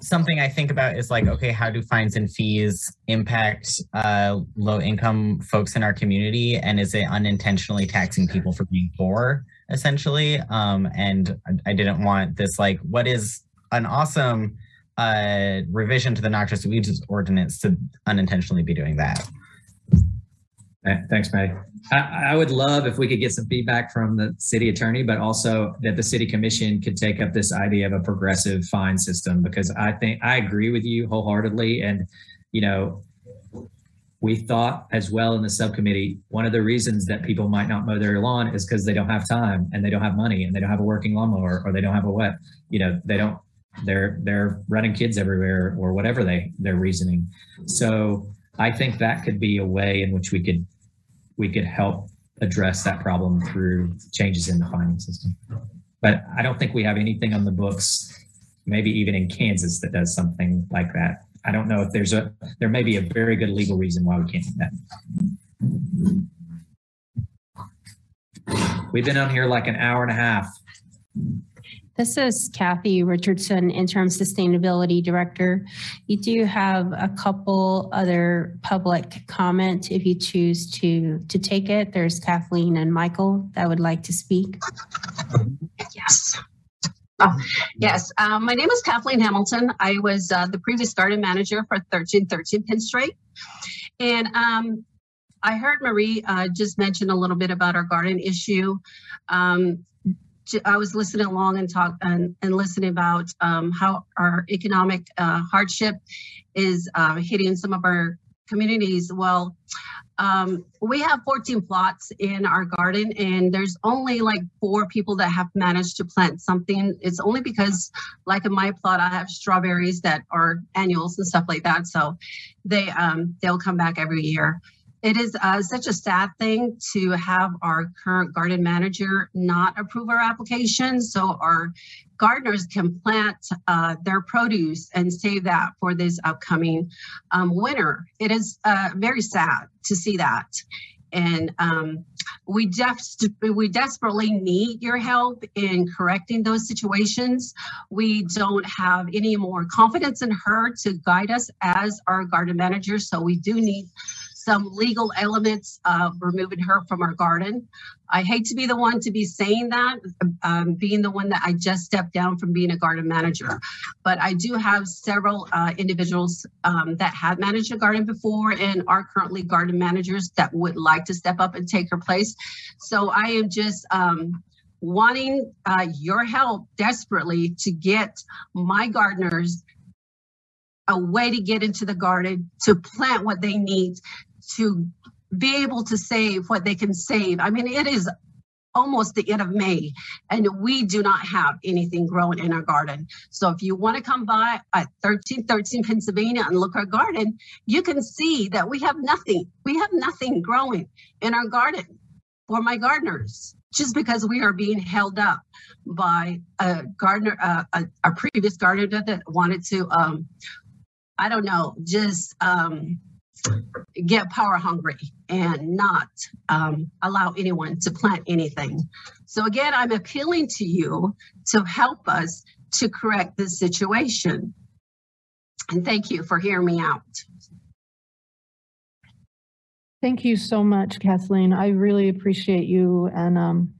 something I think about is like, okay, how do fines and fees impact uh, low income folks in our community? And is it unintentionally taxing people for being poor, essentially? Um, and I didn't want this, like, what is an awesome uh revision to the noxious weeds ordinance to unintentionally be doing that. Thanks, Maddie. I, I would love if we could get some feedback from the city attorney, but also that the city commission could take up this idea of a progressive fine system, because I think I agree with you wholeheartedly. And, you know, we thought as well in the subcommittee, one of the reasons that people might not mow their lawn is because they don't have time and they don't have money and they don't have a working lawnmower or they don't have a wet, you know, they don't, they're they're running kids everywhere or whatever they their reasoning. So I think that could be a way in which we could we could help address that problem through changes in the fining system. But I don't think we have anything on the books, maybe even in Kansas, that does something like that. I don't know if there's a there may be a very good legal reason why we can't do that. We've been on here like an hour and a half. This is Kathy Richardson, Interim Sustainability Director. You do have a couple other public comment if you choose to, to take it. There's Kathleen and Michael that would like to speak. Yes. Oh, yes, um, my name is Kathleen Hamilton. I was uh, the previous garden manager for thirteen thirteen Penn Strait. And um, I heard Marie uh, just mention a little bit about our garden issue. Um, I was listening along and talk and, and listening about um, how our economic uh, hardship is uh, hitting some of our communities. Well, um, we have fourteen plots in our garden and there's only like four people that have managed to plant something. It's only because like in my plot, I have strawberries that are annuals and stuff like that. So they, um, they'll come back every year. It is uh, such a sad thing to have our current garden manager not approve our application, so our gardeners can plant uh, their produce and save that for this upcoming um, winter. It is uh, very sad to see that. And um, we, def we desperately need your help in correcting those situations. We don't have any more confidence in her to guide us as our garden manager, so we do need some legal elements of removing her from our garden. I hate to be the one to be saying that, um, being the one that I just stepped down from being a garden manager, but I do have several uh, individuals um, that have managed a garden before and are currently garden managers that would like to step up and take her place. So I am just um, wanting uh, your help desperately to get my gardeners a way to get into the garden, to plant what they need, to be able to save what they can save. I mean, it is almost the end of May, and we do not have anything growing in our garden. So if you want to come by at thirteen thirteen Pennsylvania and look at our garden, you can see that we have nothing. We have nothing growing in our garden for my gardeners, just because we are being held up by a gardener, uh, a, a previous gardener that wanted to, um, I don't know, just um, get power hungry and not um, allow anyone to plant anything. So again, I'm appealing to you to help us to correct this situation. And thank you for hearing me out. Thank you so much, Kathleen. I really appreciate you, and um,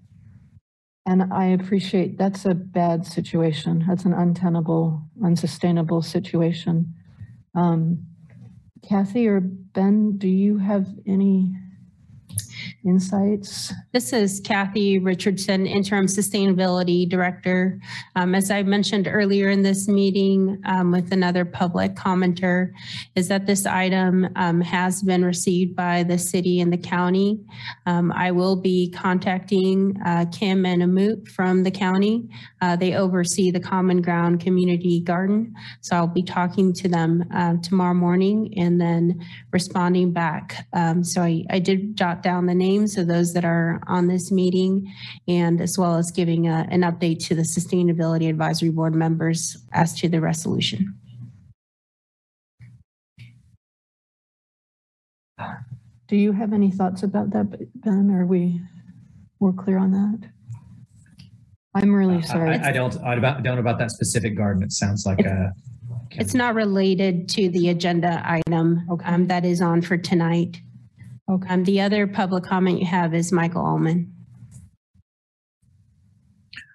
and I appreciate, that's a bad situation. That's an untenable, unsustainable situation. Um, Kathy or Ben, do you have any insights? This is Kathy Richardson, Interim Sustainability Director. Um, as I mentioned earlier in this meeting um, with another public commenter, is that this item um, has been received by the city and the county. Um, I will be contacting uh, Kim and Amut from the county. Uh, they oversee the Common Ground Community Garden. So I'll be talking to them uh, tomorrow morning and then responding back. Um, so I, I did jot down the names of those that are on this meeting, and as well as giving a, an update to the Sustainability Advisory Board members as to the resolution. Do you have any thoughts about that, Ben? Are we more clear on that? I'm really sorry. Uh, I, I don't I don't about that specific garden. It sounds like a... It's not related to the agenda item okay. um, that is on for tonight. Okay. Um, the other public comment you have is Michael Ullman.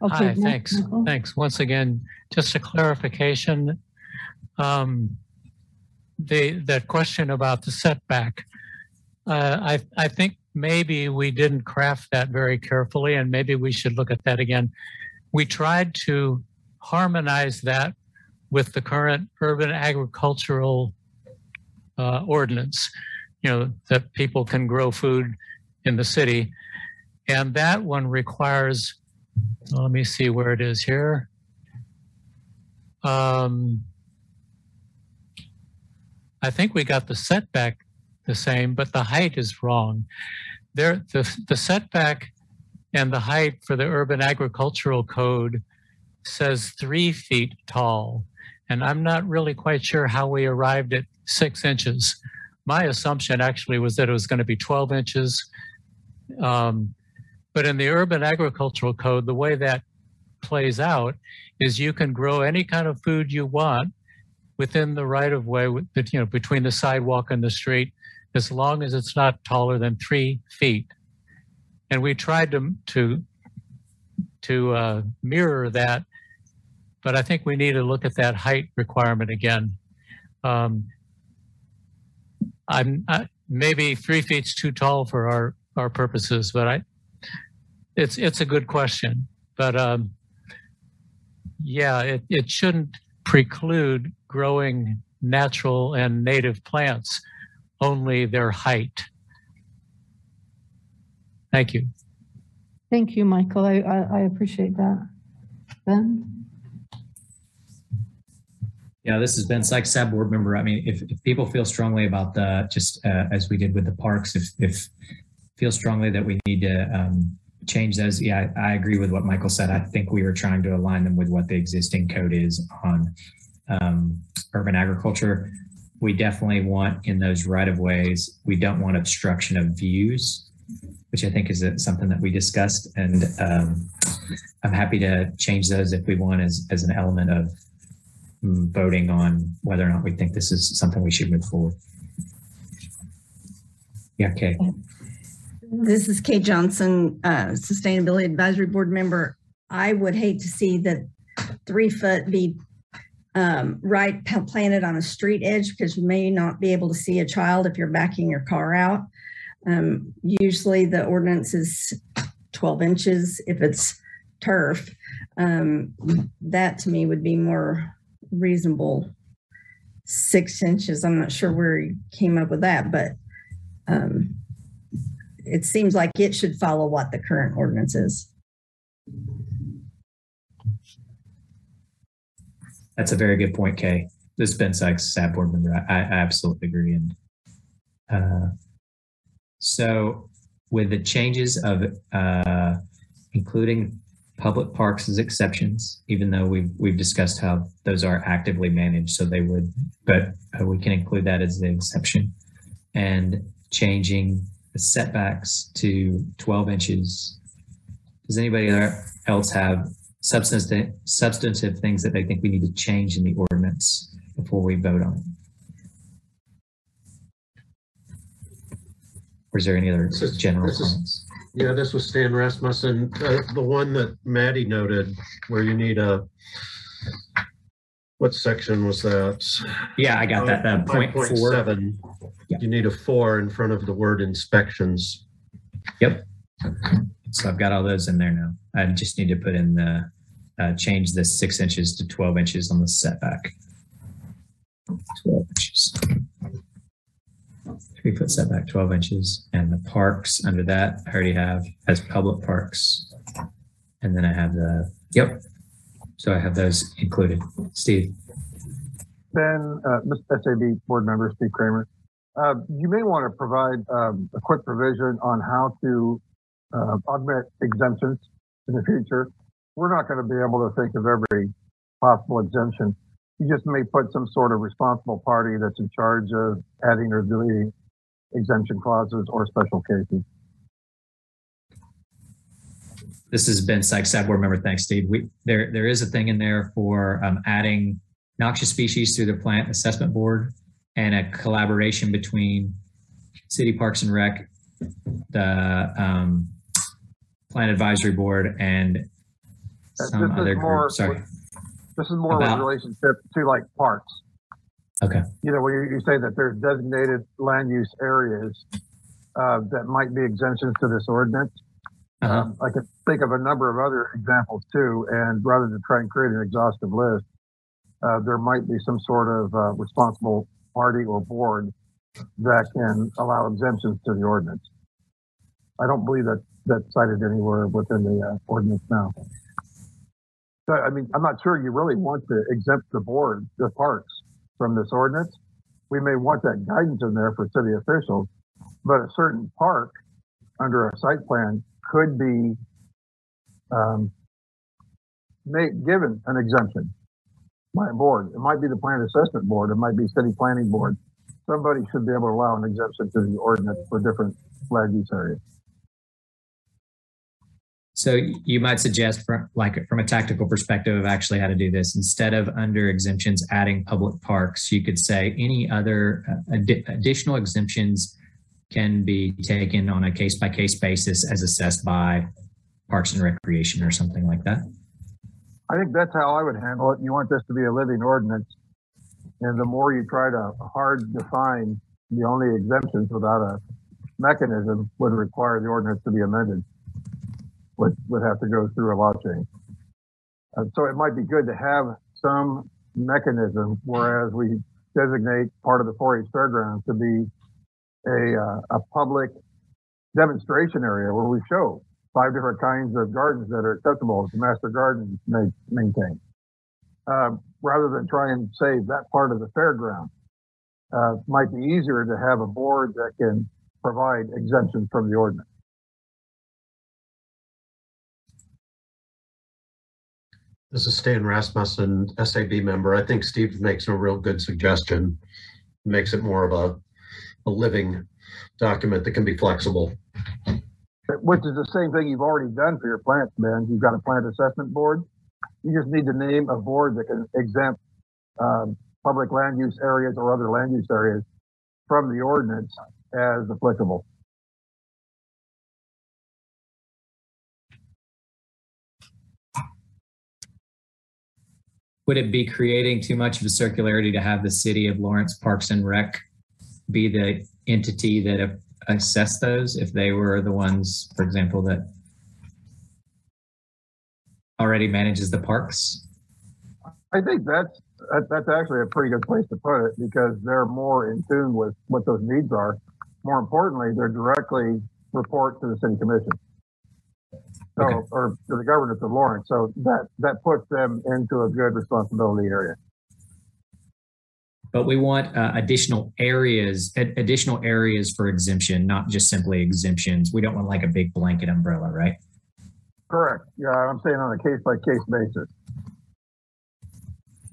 Okay, Hi, Mike, thanks. Michael. Thanks. Once again, just a clarification. Um, the that question about the setback, uh, I, I think maybe we didn't craft that very carefully, and maybe we should look at that again. We tried to harmonize that with the current urban agricultural uh, ordinance. You know, that people can grow food in the city. And that one requires, let me see where it is here. Um, I think we got the setback the same, but the height is wrong. There, the, the setback and the height for the Urban Agricultural Code says three feet tall. And I'm not really quite sure how we arrived at six inches. My assumption actually was that it was going to be twelve inches. Um, but in the Urban Agricultural Code, the way that plays out is you can grow any kind of food you want within the right-of-way, you know, between the sidewalk and the street, as long as it's not taller than three feet. And we tried to, to, to uh, mirror that, but I think we need to look at that height requirement again. Um, I'm I, maybe three feet's too tall for our, our purposes, but I, it's it's a good question. But um, yeah, it, it shouldn't preclude growing natural and native plants, only their height. Thank you. Thank you, Michael. I, I, I appreciate that. Ben? Yeah, this is Ben Sykes, S A B board member. I mean, if, if people feel strongly about the, just uh, as we did with the parks, if, if feel strongly that we need to um, change those, yeah, I, I agree with what Michael said. I think we are trying to align them with what the existing code is on um, urban agriculture. We definitely want in those right-of-ways, we don't want obstruction of views, which I think is something that we discussed. And um, I'm happy to change those if we want as, as an element of voting on whether or not we think this is something we should move forward. Yeah, Kay. This is Kay Johnson, uh, Sustainability Advisory Board member. I would hate to see that three foot be um, right planted on a street edge, because you may not be able to see a child if you're backing your car out. Um, usually the ordinance is twelve inches if it's turf. Um, that to me would be more reasonable. Six inches, I'm not sure where he came up with that, but um it seems like it should follow what the current ordinance is. That's a very good point, Kay. This is Ben Sykes, S A B board member. I, I absolutely agree. And uh so with the changes of uh including public parks as exceptions, even though we've, we've discussed how those are actively managed, so they would, but we can include that as the exception. And changing the setbacks to twelve inches. Does anybody else have substantive, substantive things that they think we need to change in the ordinance before we vote on it? Or is there any other general comments? Yeah, this was Stan Rasmussen, uh, the one that Maddie noted, where you need a, what section was that? Yeah, I got oh, that, that point four. Seven. Yep. You need a four in front of the word inspections. Yep. So I've got all those in there now. I just need to put in the, uh, change the six inches to twelve inches on the setback. twelve inches. Three foot setback, twelve inches, and the parks under that I already have as public parks. And then I have the, yep. So I have those included. Steve. Ben, uh, Mister S A B board member, Steve Kramer. Uh, you may want to provide um, a quick provision on how to uh, augment exemptions in the future. We're not going to be able to think of every possible exemption. You just may put some sort of responsible party that's in charge of adding or deleting exemption clauses or special cases. This has been Sykes, S A B board member. Thanks, Steve. We, there, there is a thing in there for um, adding noxious species through the Plant Assessment Board and a collaboration between City Parks and Rec, the um, Plant Advisory Board, and some other group. Sorry. This is more about, of a relationship to like parks. Okay. You know, where you say that there's designated land use areas uh, that might be exemptions to this ordinance. Uh-huh. Um, I could think of a number of other examples too. And rather than try and create an exhaustive list, uh, there might be some sort of uh, responsible party or board that can allow exemptions to the ordinance. I don't believe that that's cited anywhere within the uh, ordinance now. I mean, I'm not sure you really want to exempt the board, the parks, from this ordinance. We may want that guidance in there for city officials, but a certain park under a site plan could be um, made, given an exemption by a board. It might be the Plan Assessment Board. It might be City Planning Board. Somebody should be able to allow an exemption to the ordinance for different land use areas. So you might suggest from, like, from a tactical perspective of actually how to do this, instead of under exemptions adding public parks, you could say any other uh, ad- additional exemptions can be taken on a case-by-case basis as assessed by Parks and Recreation or something like that. I think that's how I would handle it. You want this to be a living ordinance, and the more you try to hard define the only exemptions without a mechanism would require the ordinance to be amended. Would, would have to go through a law change. Uh, so it might be good to have some mechanism, whereas we designate part of the four H fairgrounds to be a, uh, a public demonstration area where we show five different kinds of gardens that are acceptable, the master garden may maintain. Uh, rather than try and save that part of the fairground. Uh, it might be easier to have a board that can provide exemptions from the ordinance. This is Stan Rasmussen, S A B member. I think Steve makes a real good suggestion. Makes it more of a, a living document that can be flexible. Which is the same thing you've already done for your plants, Ben. You've got a plant assessment board. You just need to name a board that can exempt um, public land use areas or other land use areas from the ordinance as applicable. Would it be creating too much of a circularity to have the city of Lawrence Parks and Rec be the entity that assessed those if they were the ones, for example, that already manages the parks? I think that's, that's actually a pretty good place to put it because they're more in tune with what those needs are. More importantly, they're directly report to the city commission. So, okay. Or to the governance of Lawrence. So that, that puts them into a good responsibility area. But we want uh, additional areas, ad additional areas for exemption, not just simply exemptions. We don't want like a big blanket umbrella, right? Correct. Yeah, I'm saying on a case-by-case basis.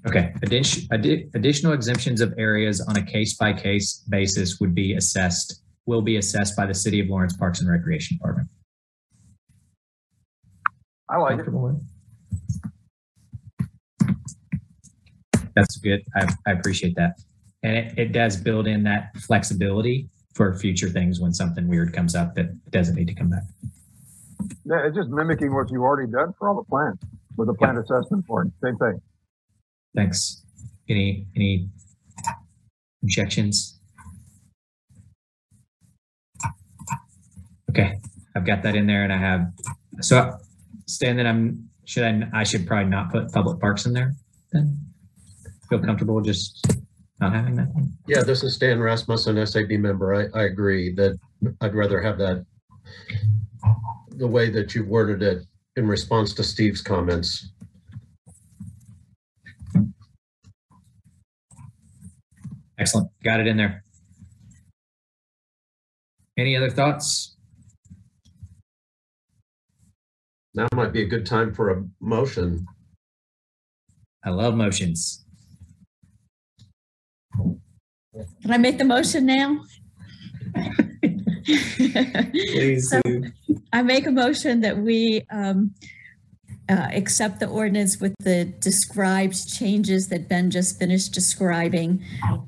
Okay. Addi ad additional exemptions of areas on a case-by-case basis would be assessed, will be assessed by the City of Lawrence Parks and Recreation Department. I like it. That's good. I, I appreciate that. And it, it does build in that flexibility for future things when something weird comes up that doesn't need to come back. Yeah, it's just mimicking what you've already done for all the plants with the plant yeah. assessment board. Same thing. Thanks. Any, any objections? Okay. I've got that in there and I have, so I, Stan, then I'm should I, I should probably not put public parks in there then? Feel comfortable just not having that one? Yeah, this is Stan Rasmussen, S A B member. I, I agree that I'd rather have that the way that you worded it in response to Steve's comments. Excellent. Got it in there. Any other thoughts? Now might be a good time for a motion. I love motions. Can I make the motion now? Please so do. I make a motion that we um, uh, accept the ordinance with the described changes that Ben just finished describing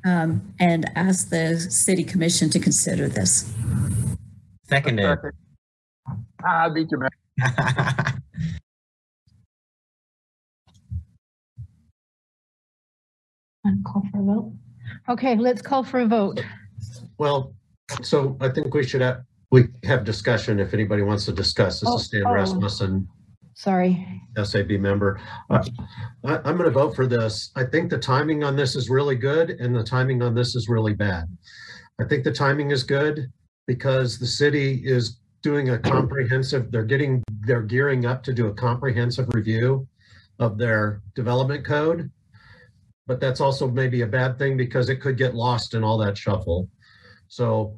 um, and ask the City Commission to consider this. Seconded. I beat you, man. Call for a vote. Okay, let's call for a vote. Well, so I think we should have we have discussion if anybody wants to discuss. This oh, is Stan oh, Rasmussen. Sorry. S A B member. Uh, I, I'm going to vote for this. I think the timing on this is really good and the timing on this is really bad. I think the timing is good because the city is doing a comprehensive, they're getting, they're gearing up to do a comprehensive review of their development code, but that's also maybe a bad thing because it could get lost in all that shuffle. So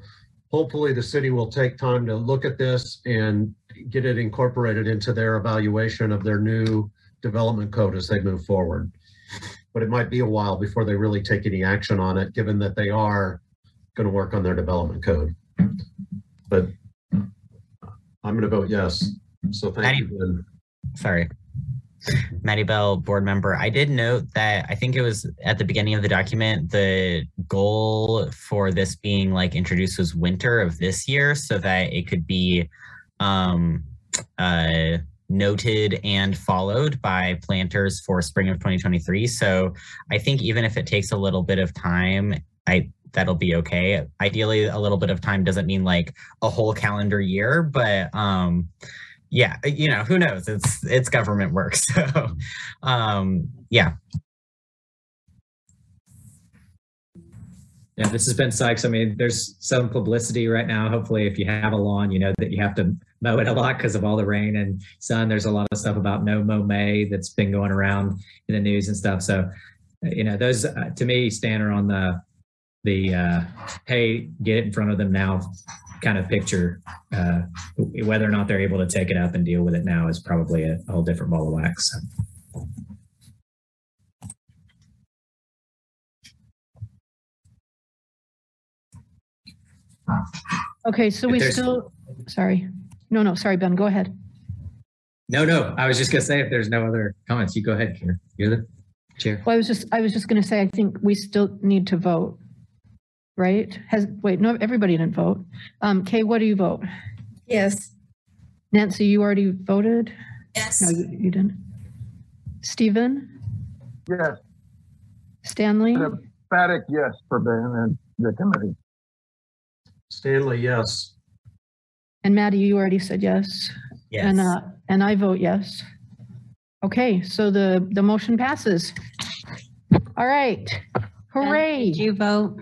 hopefully the city will take time to look at this and get it incorporated into their evaluation of their new development code as they move forward. But it might be a while before they really take any action on it, given that they are going to work on their development code. But I'm going to vote yes. So thank Maddie, you, Ben. Sorry. Maddie Bell, board member. I did note that I think it was at the beginning of the document, the goal for this being like introduced was winter of this year so that it could be um, uh, noted and followed by planters for spring of twenty twenty-three. So I think even if it takes a little bit of time, I that'll be okay. Ideally, a little bit of time doesn't mean like a whole calendar year, but um, yeah, you know, who knows? It's it's government work, so um, yeah. Yeah, this has been Ben Sykes. I mean, there's some publicity right now. Hopefully, if you have a lawn, you know that you have to mow it a lot because of all the rain and sun. There's a lot of stuff about no mow May that's been going around in the news and stuff. So, you know, those uh, to me, Stan, are on the the uh, hey, get it in front of them now kind of picture. Uh, whether or not they're able to take it up and deal with it now is probably a, a whole different ball of wax. So. Okay, so we still, sorry. No, no, sorry, Ben, go ahead. No, no, I was just gonna say if there's no other comments, you go ahead, Karen. You're the chair. Well, I was just, I was just gonna say, I think we still need to vote, right? Has, wait, no, everybody didn't vote. Um, Kay, what do you vote? Yes. Nancy, you already voted? Yes. No, you, you didn't. Stephen? Yes. Stanley? An emphatic yes for Ben and the committee. Stanley, yes. And Maddie, you already said yes. Yes. And, uh, and I vote yes. Okay, so the, the motion passes. All right, hooray. Ben, did you vote?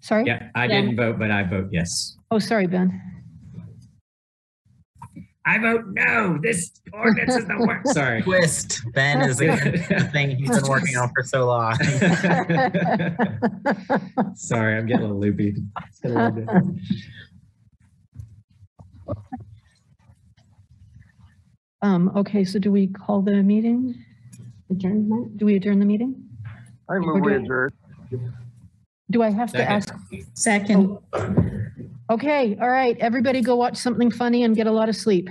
Sorry? Yeah, I Ben. didn't vote, but I vote yes. Oh, sorry, Ben. I vote no, this ordinance is the worst. Sorry. Twist, Ben is the thing he's been working on for so long. Sorry, I'm getting a little loopy. A little um, okay, so do we call the meeting? Adjournment? Do we adjourn the meeting? I move we adjourn. Do I have Second. to ask? Second. Oh. Okay, all right. Everybody go watch something funny and get a lot of sleep.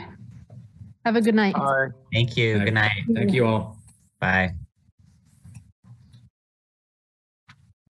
Have a good night. Bye. Thank you. Good night. Thank you all. Bye.